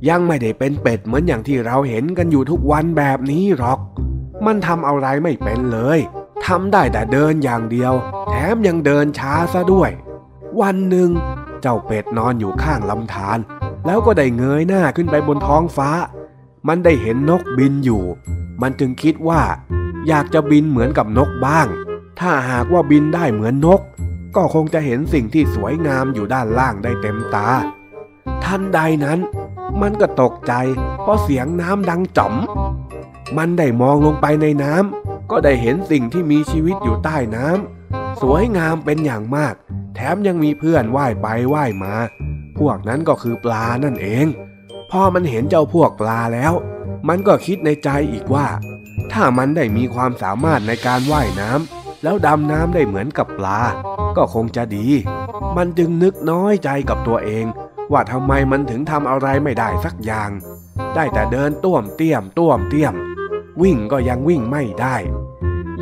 ยังไม่ได้เป็นเป็ดเหมือนอย่างที่เราเห็นกันอยู่ทุกวันแบบนี้หรอกมันทำอะไรไม่เป็นเลยทำได้แต่เดินอย่างเดียวแถมยังเดินช้าซะด้วยวันหนึ่งเจ้าเป็ดนอนอยู่ข้างลำธารแล้วก็ได้เงยหน้าขึ้นไปบนท้องฟ้ามันได้เห็นนกบินอยู่มันจึงคิดว่าอยากจะบินเหมือนกับนกบ้างถ้าหากว่าบินได้เหมือนนกก็คงจะเห็นสิ่งที่สวยงามอยู่ด้านล่างได้เต็มตาทันใดนั้นมันก็ตกใจเพราะเสียงน้ำดังจ๋อมมันได้มองลงไปในน้ำก็ได้เห็นสิ่งที่มีชีวิตอยู่ใต้น้ำสวยงามเป็นอย่างมากแถมยังมีเพื่อนว่ายไปว่ายมาพวกนั้นก็คือปลานั่นเองพ พอมันเห็นเจ้าพวกปลาแล้วมันก็คิดในใจอีกว่าถ้ามันได้มีความสามารถในการว่ายน้ำแล้วดำน้ำได้เหมือนกับปลาก็คงจะดีมันจึงนึกน้อยใจกับตัวเองว่าทำไมมันถึงทำอะไรไม่ได้สักอย่างได้แต่เดินต้วมเตี้ยมต้วมเตี้ยมวิ่งก็ยังวิ่งไม่ได้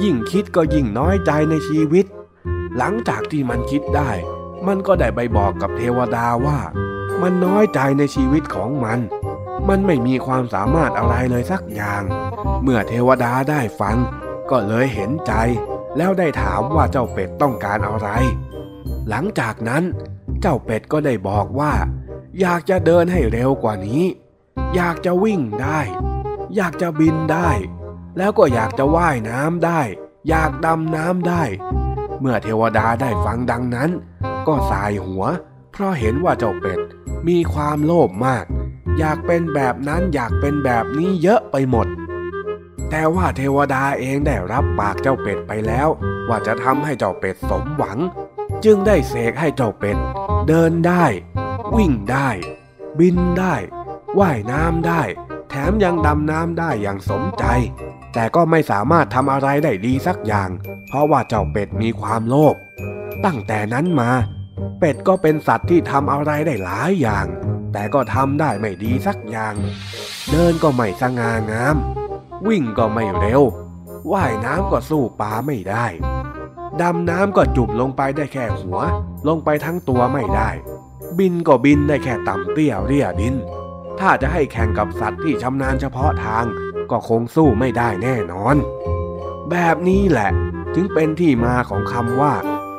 ยิ่งคิดก็ยิ่งน้อยใจในชีวิตหลังจากที่มันคิดได้มันก็ได้ไปบอกกับเทวดาว่ามันน้อยใจในชีวิตของมันมันไม่มีความสามารถอะไรเลยสักอย่างเมื่อเทวดาได้ฟังก็เลยเห็นใจแล้วได้ถามว่าเจ้าเป็ดต้องการอะไรหลังจากนั้นเจ้าเป็ดก็ได้บอกว่าอยากจะเดินให้เร็วกว่านี้อยากจะวิ่งได้อยากจะบินได้แล้วก็อยากจะว่ายน้ำได้อยากดำน้ำได้เมื่อเทวดาได้ฟังดังนั้นก็ส่ายหัวเพราะเห็นว่าเจ้าเป็ดมีความโลภมากอยากเป็นแบบนั้นอยากเป็นแบบนี้เยอะไปหมดแต่ว่าเทวดาเองได้รับปากเจ้าเป็ดไปแล้วว่าจะทำให้เจ้าเป็ดสมหวังจึงได้เสกให้เจ้าเป็ดเดินได้วิ่งได้บินได้ว่ายน้ำได้แถมยังดำน้ำได้อย่างสมใจแต่ก็ไม่สามารถทำอะไรได้ดีสักอย่างเพราะว่าเจ้าเป็ดมีความโลภตั้งแต่นั้นมาเป็ดก็เป็นสัตว์ที่ทำอะไรได้หลายอย่างแต่ก็ทำได้ไม่ดีสักอย่างเดินก็ไม่สง่างามวิ่งก็ไม่เร็วว่ายน้ำก็สู้ปลาไม่ได้ดำน้ำก็จุบลงไปได้แค่หัวลงไปทั้งตัวไม่ได้บินก็บินได้แค่ต่ำเตี้ยเรี่ยดินถ้าจะให้แข่งกับสัตว์ที่ชำนาญเฉพาะทางก็คงสู้ไม่ได้แน่นอนแบบนี้แหละถึงเป็นที่มาของคำว่า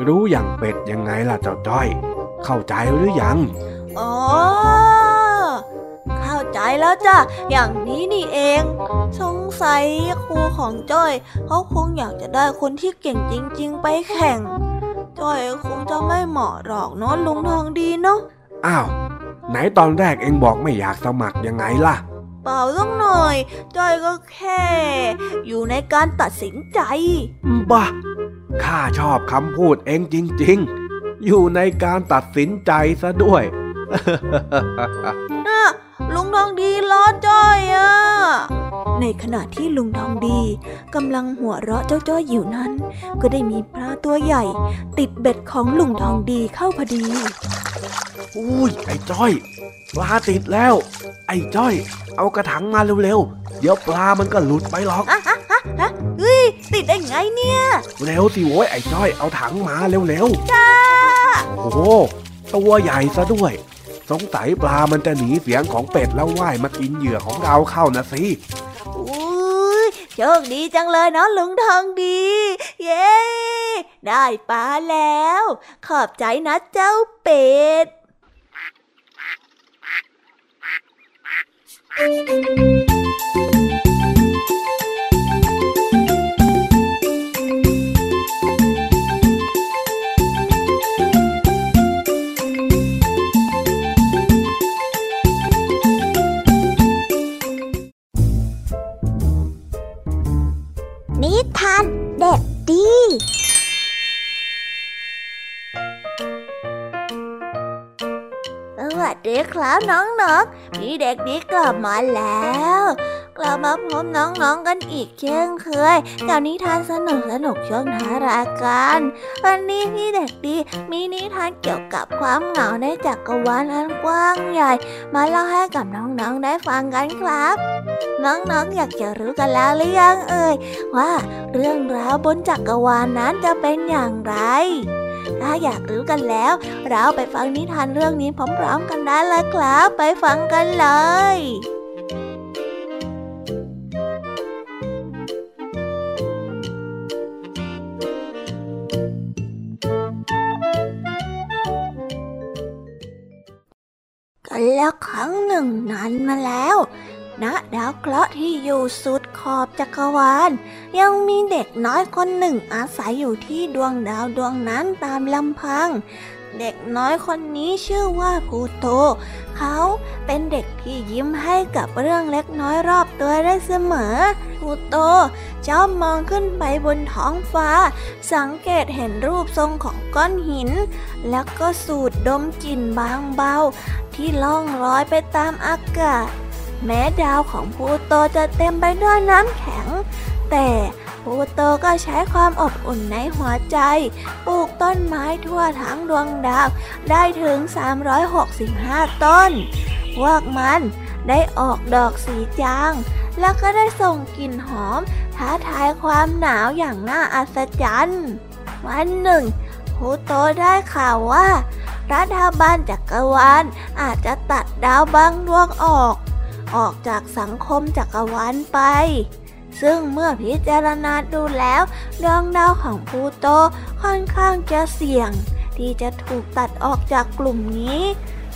รู้อย่างเป็ดยังไงล่ะเจ้าจ้อยเข้าใจหรือยังอ๋อเข้าใจแล้วจ้ะอย่างนี้นี่เองสงสัยครูของจ้อยเขาคงอยากจะได้คนที่เก่งจริงๆไปแข่งจ้อยคงจะไม่เหมาะหรอกเนาะลุงทองดีเนาะอ้าวไหนตอนแรกเองบอกไม่อยากสมัครยังไงล่ะเปล่าสักหน่อยจ้อยก็แค่อยู่ในการตัดสินใจบ้าข้าชอบคำพูดเองจริงๆอยู่ในการตัดสินใจซะด้วย น่ะลุงทองดีล้อจ้อยอ่ะในขณะที่ลุงทองดีกำลังหัวเราะเจ้าจ้อยอยู่นั้นก็ได้มีปลาตัวใหญ่ติดเบ็ดของลุงทองดีเข้าพอดีอุ้ยไอ้จ้อยปลาติดแล้วไอ้จ้อยเอากระถังมาเร็วๆเดี๋ยวปลามันก็หลุดไปหรอกฮะเฮ้ยติดได้ไงเนี่ยเร็วสิโว้ยไอ้จ้อยเอาถังมาเร็วๆจ้าโอ้โหตัวใหญ่ซะด้วยสงสัยปลามันจะหนีเสียงของเป็ดแล้วว่ายมากินเหยื่อของเราเข้านะสิอุ้ยโชคดีจังเลยเนาะลุงทองดีเย้ได้ปลาแล้วขอบใจนะเจ้าเป็ดนิทานเด็กดีสวัสดีครับน้องๆพี่เด็กดีกลับมาแล้วกลับมาพบน้องๆกันอีกเช่นเคยกับนิทานสนุกสนุกช่วงท้ายรายการวันนี้พี่เด็กดีมีนิทานเกี่ยวกับความเหงาในจักรวาลอันกว้างใหญ่มาเล่าให้กับน้องๆได้ฟังกันครับน้องๆอยากจะรู้กันแล้วหรือยังเอ่ยว่าเรื่องราวบนจักรวาลนั้นจะเป็นอย่างไรถ้าอยากรู้กันแล้วเราไปฟังนิทานเรื่องนี้พร้อมๆกันได้เลยครับไปฟังกันเลยกันแล้วครั้งหนึ่งนานมาแล้วณดาวเคราะห์ที่อยู่สุดขอบจักรวาลยังมีเด็กน้อยคนหนึ่งอาศัยอยู่ที่ดวงดาวดวงนั้นตามลำพังเด็กน้อยคนนี้ชื่อว่าพลูโตเขาเป็นเด็กที่ยิ้มให้กับเรื่องเล็กน้อยรอบตัวได้เสมอพ ลูโตจ้อมมองขึ้นไปบนท้องฟ้าสังเกตเห็นรูปทรงของก้อนหินแล้วก็สูดดมกลิ่นบางเบาที่ล่องลอยไปตามอากาศแม้ดาวของพลูโตจะเต็มไปด้วยน้ำแข็งแต่พลูโตก็ใช้ความอบอุ่นในหัวใจปลูกต้นไม้ทั่วทั้งดวงดาวได้ถึงสามร้อยหกสิบห้าต้นพวกมันได้ออกดอกสีจางแล้วก็ได้ส่งกลิ่นหอมท้าทายความหนาวอย่างน่าอัศจรรย์วันหนึ่งพลูโตได้ข่าวว่ารัฐบาลจักรวาลอาจจะตัดดาวบางดวงออกออกจากสังคมจักรวาลไปซึ่งเมื่อพิจารณาดูแล้วดวงดาวของพลูโตค่อนข้างจะเสี่ยงที่จะถูกตัดออกจากกลุ่มนี้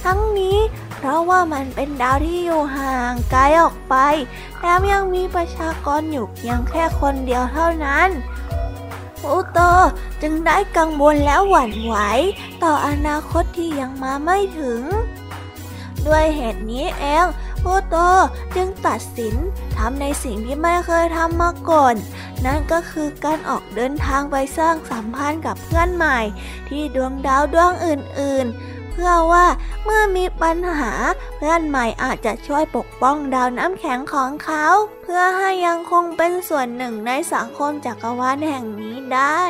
ทั้งนี้เพราะว่ามันเป็นดาวที่อยู่ห่างไกลออกไปแถมยังมีประชากรอยู่เพียงแค่คนเดียวเท่านั้นพลูโตจึงได้กังวลและหวั่นไหวต่ออนาคตที่ยังมาไม่ถึงด้วยเหตุนี้เองพลูโตจึงตัดสินทำในสิ่งที่ไม่เคยทำมาก่อนนั่นก็คือการออกเดินทางไปสร้างสัมพันธ์กับเพื่อนใหม่ที่ดวงดาวดวงอื่นๆเพื่อว่าเมื่อมีปัญหาเพื่อนใหม่อาจจะช่วยปกป้องดาวน้ำแข็งของเขาเพื่อให้ยังคงเป็นส่วนหนึ่งในสังคมจักรวาลแห่งนี้ได้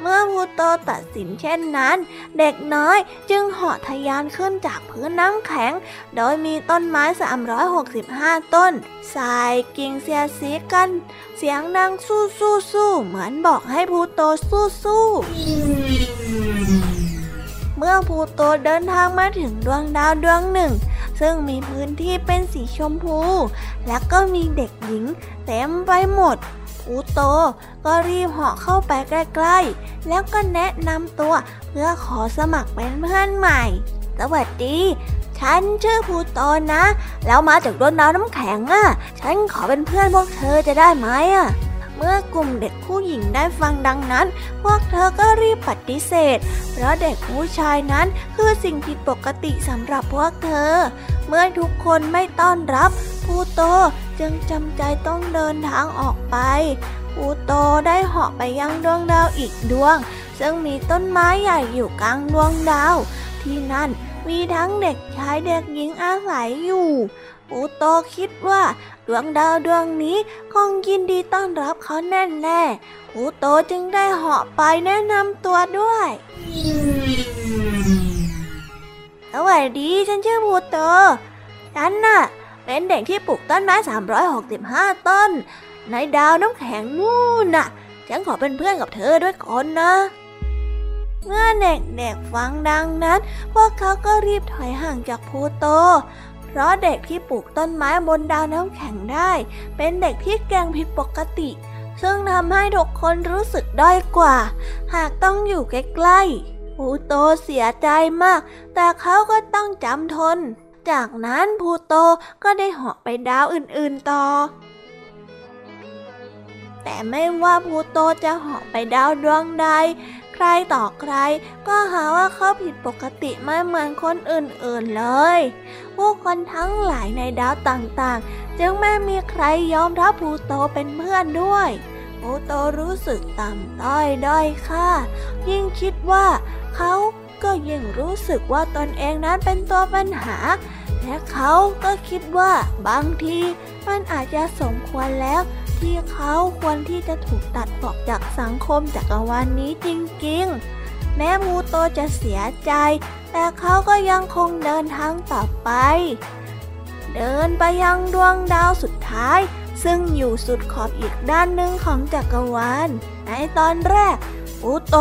เมื่อพลูโตตัดสินเช่นนั้นเด็กน้อยจึงเหาะทะยานขึ้นจากพื้นน้ำแข็งโดยมีต้นไม้สามร้อยหกสิบห้าต้นสายกิ่งเสียดสีกันเสียงดังสู้สู้สู้เหมือนบอกให้พลูโตสู้สู้เมื่อพลูโตเดินทางมาถึงดวงดาวดวงหนึ่งซึ่งมีพื้นที่เป็นสีชมพูและก็มีเด็กหญิงเต็มไปหมดพลูโตก็รีบเหาะเข้าไปใกล้ๆแล้วก็แนะนำตัวเพื่อขอสมัครเป็นเพื่อนใหม่สวัสดีฉันชื่อพลูโตนะแล้วมาจากดวงดาวน้ำแข็งอ่ะฉันขอเป็นเพื่อนพวกเธอจะได้ไหมอ่ะเมื่อกลุ่มเด็กผู้หญิงได้ฟังดังนั้นพวกเธอก็รีบปฏิเสธเพราะเด็กผู้ชายนั้นคือสิ่งผิดปกติสำหรับพวกเธอเมื่อทุกคนไม่ต้อนรับพลูโตจึงจำใจต้องเดินทางออกไปพลูโตได้เหาะไปยังดวงดาวอีกดวงซึ่งมีต้นไม้ใหญ่อยู่กลางดวงดาวที่นั่นมีทั้งเด็กชายเด็กหญิงอาศัยอยู่พลูโตคิดว่าดวงดาวดวงนี้คงยินดีต้อนรับเขาแน่แน่พลูโตจึงได้เหาะไปแนะนำตัวด้วยสวัสดีฉันชื่อพลูโตฉันน่ะเป็นเด็กที่ปลูกต้นไม้สามร้อยหกสิบห้าต้นในดาวน้ำแข็งนู่นน่ะฉันขอเป็นเพื่อนกับเธอด้วยก่อนนะเมื่อเด็กๆฟังดังนั้นพวกเขาก็รีบถอยห่างจากพลูโตเพราะเด็กที่ปลูกต้นไม้บนดาวน้ำแข็งได้เป็นเด็กที่แกร่งผิดปกติซึ่งทำให้ทุกคนรู้สึกด้อยกว่าหากต้องอยู่ใกล้ๆพลูโตเสียใจมากแต่เขาก็ต้องจำทนจากนั้นพลูโตก็ได้เหาะไปดาวอื่นๆต่อแต่ไม่ว่าพลูโตจะเหาะไปดาวดวงใดใครต่อใครก็หาว่าเขาผิดปกติไม่เหมือนคนอื่นๆเลยผู้คนทั้งหลายในดาวต่างๆจึงไม่มีใครยอมรับพลูโตเป็นเพื่อนด้วยพลูโตรู้สึกต่ำต้อยด้อยค่ายิ่งคิดว่าเขาก็ยิ่งรู้สึกว่าตนเองนั้นเป็นตัวปัญหาและเขาก็คิดว่าบางทีมันอาจจะสมควรแล้วที่เขาควรที่จะถูกตัดออกจากสังคมจักรวาลนี้จริงๆแม้พลูโตจะเสียใจแต่เขาก็ยังคงเดินทางต่อไปเดินไปยังดวงดาวสุดท้ายซึ่งอยู่สุดขอบอีกด้านหนึ่งของจักรวาลในตอนแรกพลูโต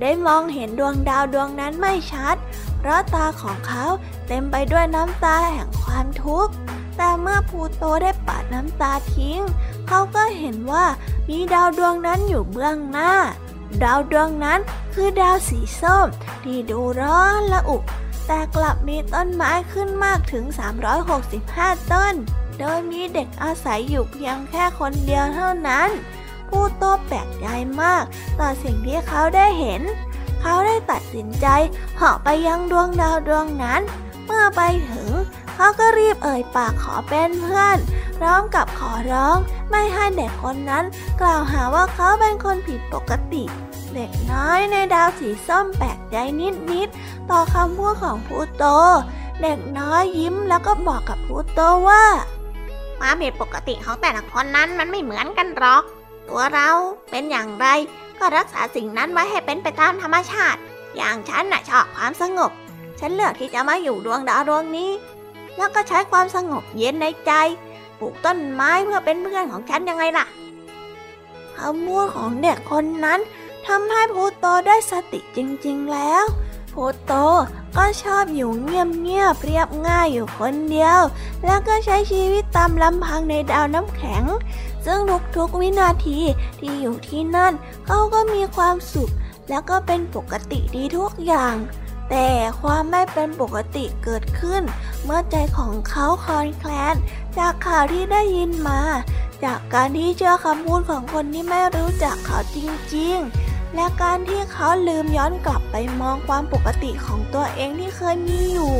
ได้มองเห็นดวงดาวดวงนั้นไม่ชัดเพราะตาของเขาเต็มไปด้วยน้ำตาแห่งความทุกข์แต่เมื่อพลูโตได้ปัดน้ำตาทิ้งเขาก็เห็นว่ามีดาวดวงนั้นอยู่เบื้องหน้าดาวดวงนั้นคือดาวสีส้มที่ดูร้อนระอุแต่กลับมีต้นไม้ขึ้นมากถึงสามร้อยหกสิบห้าต้นโดยมีเด็กอาศัยอยู่เพียงแค่คนเดียวเท่านั้นพลูโตแปลกใจมากต่อสิ่งที่เขาได้เห็นเขาได้ตัดสินใจเหาะไปยังดวงดาวดวงนั้นเมื่อไปถึง เขาก็รีบเอ่ยปากขอเป็นเพื่อนพร้อมกับขอร้องไม่ให้เด็กคนนั้นกล่าวหาว่าเขาเป็นคนผิดปกติเด็กน้อยในดาวสีส้มแปลกใจนิดๆต่อคำพูดของพูโตเด็กน้อยยิ้มแล้วก็บอกกับพูโตว่าความผิดปกติของแต่ละคนนั้นมันไม่เหมือนกันหรอกตัวเราเป็นอย่างไรก็รักษาสิ่งนั้นไว้ให้เป็นไปตามธรรมชาติอย่างฉันน่ะชอบความสงบฉันเลือกที่จะมาอยู่ดวงดาวดวงนี้แล้วก็ใช้ความสงบเย็นในใจปลูกต้นไม้เพื่อเป็นเพื่อนของฉันยังไงล่ะคำพูดของเด็กคนนั้นทำให้พูโตได้สติจริงๆแล้วพูโตก็ชอบอยู่เงียบๆเรียบง่ายอยู่คนเดียวแล้วก็ใช้ชีวิตตามลำพังในดาวน้ำแข็งซึ่งทุกๆวินาทีที่อยู่ที่นั่นเขาก็มีความสุขแล้วก็เป็นปกติดีทุกอย่างแต่ความไม่เป็นปกติเกิดขึ้นเมื่อใจของเขาคลอนแคลนจากข่าวที่ได้ยินมาจากการที่เชื่อคำพูดของคนที่ไม่รู้จักเขาจริงๆและการที่เขาลืมย้อนกลับไปมองความปกติของตัวเองที่เคยมีอยู่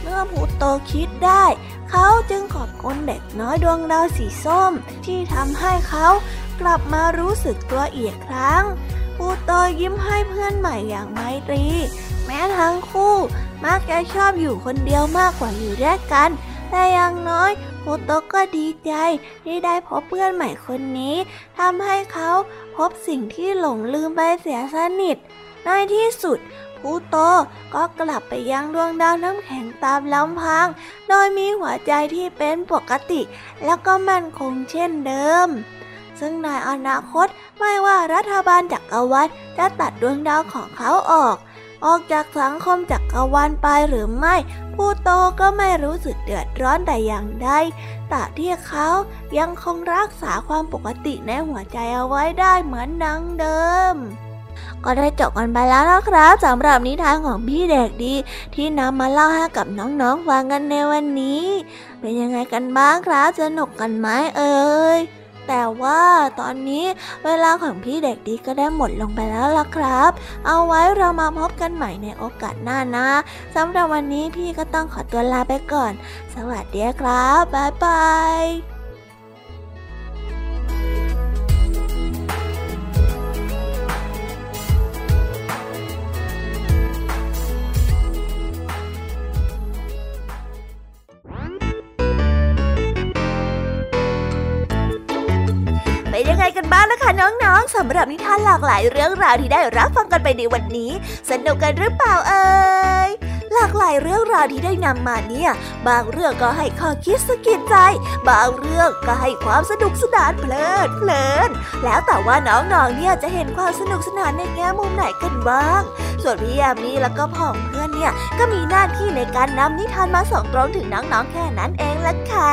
เมื่อพูโตคิดได้เขาจึงขอบคุณเด็กน้อยดวงดาวสีส้มที่ทำให้เขากลับมารู้สึกตัวอีกครั้งพูโตยิ้มให้เพื่อนใหม่อย่างไมตรีแม้ทั้งคู่มักจะชอบอยู่คนเดียวมากกว่าอยู่ด้วยกันแต่อย่างน้อยพูโตก็ดีใจที่ได้พบเพื่อนใหม่คนนี้ทำให้เขาพบสิ่งที่หลงลืมไปเสียสนิทในที่สุดพูโตก็กลับไปยังดวงดาวน้ำแข็งตามลำพังโดยมีหัวใจที่เป็นปกติแล้วก็มั่นคงเช่นเดิมซึ่งในอนาคตไม่ว่ารัฐบาลจักรวรรดิจะตัดดวงดาวของเขาออกออกจากสังคมจักรวาลไปหรือไม่พูโตก็ไม่รู้สึกเดือดร้อนแต่อย่างใดตราบที่เขายังคงรักษาความปกติในหัวใจเอาไว้ได้เหมือนดังเดิมก็ได้จบกันไปแล้วนะครับสำหรับนิทานของพี่เด็กดีที่นำมาเล่าให้กับน้องๆฟังกันในวันนี้เป็นยังไงกันบ้างครับสนุกกันไหมเอ่ยแต่ว่าตอนนี้เวลาของพี่เด็กดีก็ได้หมดลงไปแล้วล่ะครับเอาไว้เรามาพบกันใหม่ในโอกาสหน้านะสำหรับวันนี้พี่ก็ต้องขอตัวลาไปก่อนสวัสดีครับบ๊ายบายเป็นยังไงกันบ้างนะคะน้องๆสำหรับนิทานหลากหลายเรื่องราวที่ได้รับฟังกันไปในวันนี้สนุกกันหรือเปล่าเอ่ยหลากหลายเรื่องราวที่ได้นำมาเนี่ยบางเรื่องก็ให้ข้อคิดสะกิดใจบางเรื่องก็ให้ความสนุกสนานเพลิดเพลินแล้วแต่ว่าน้องๆเนี่ยจะเห็นความสนุกสนานในแง่มุมไหนกันบ้างส่วนพี่ยามีแล้วก็พ่อเพื่อนเนี่ยก็มีหน้าที่ในการนำนิทานมาส่งตรงถึงน้องๆแค่นั้นเองล่ะค่ะ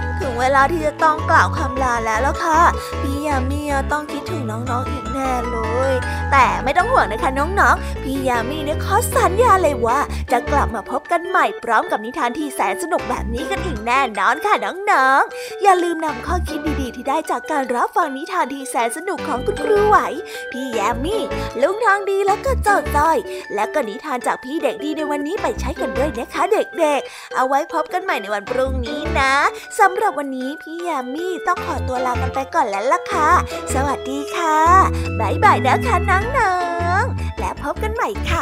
ถึงเวลาที่จะต้องกล่าวคำลาแล้วล่ะค่ะพี่ยามีต้องคิดถึงน้องๆอีกแน่เลยแต่ไม่ต้องห่วงนะคะน้องๆพี่ยามีเนี่ยขอสัญญาเลยว่าจะกลับมาพบกันใหม่พร้อมกับนิทานที่แสนสนุกแบบนี้กันอีกแน่นอนค่ะน้องๆอย่าลืมนำข้อคิดดีๆที่ได้จากการรับฟังนิทานที่แสนสนุกของคุณครูไหวพี่ยามีลุงทองดีแล้วก็เจ้าจ้อยและก็นิทานจากพี่เด็กดีในวันนี้ไปใช้กันด้วยนะคะเด็กๆเอาไว้พบกันใหม่ในวันพรุ่งนี้นะสำหรับวันนี้พี่ยามีต้องขอตัวลากันไปก่อนแล้วล่ะค่ะสวัสดีค่ะบ๊ายบายนะคะน้องๆและพบกันใหม่ค่ะ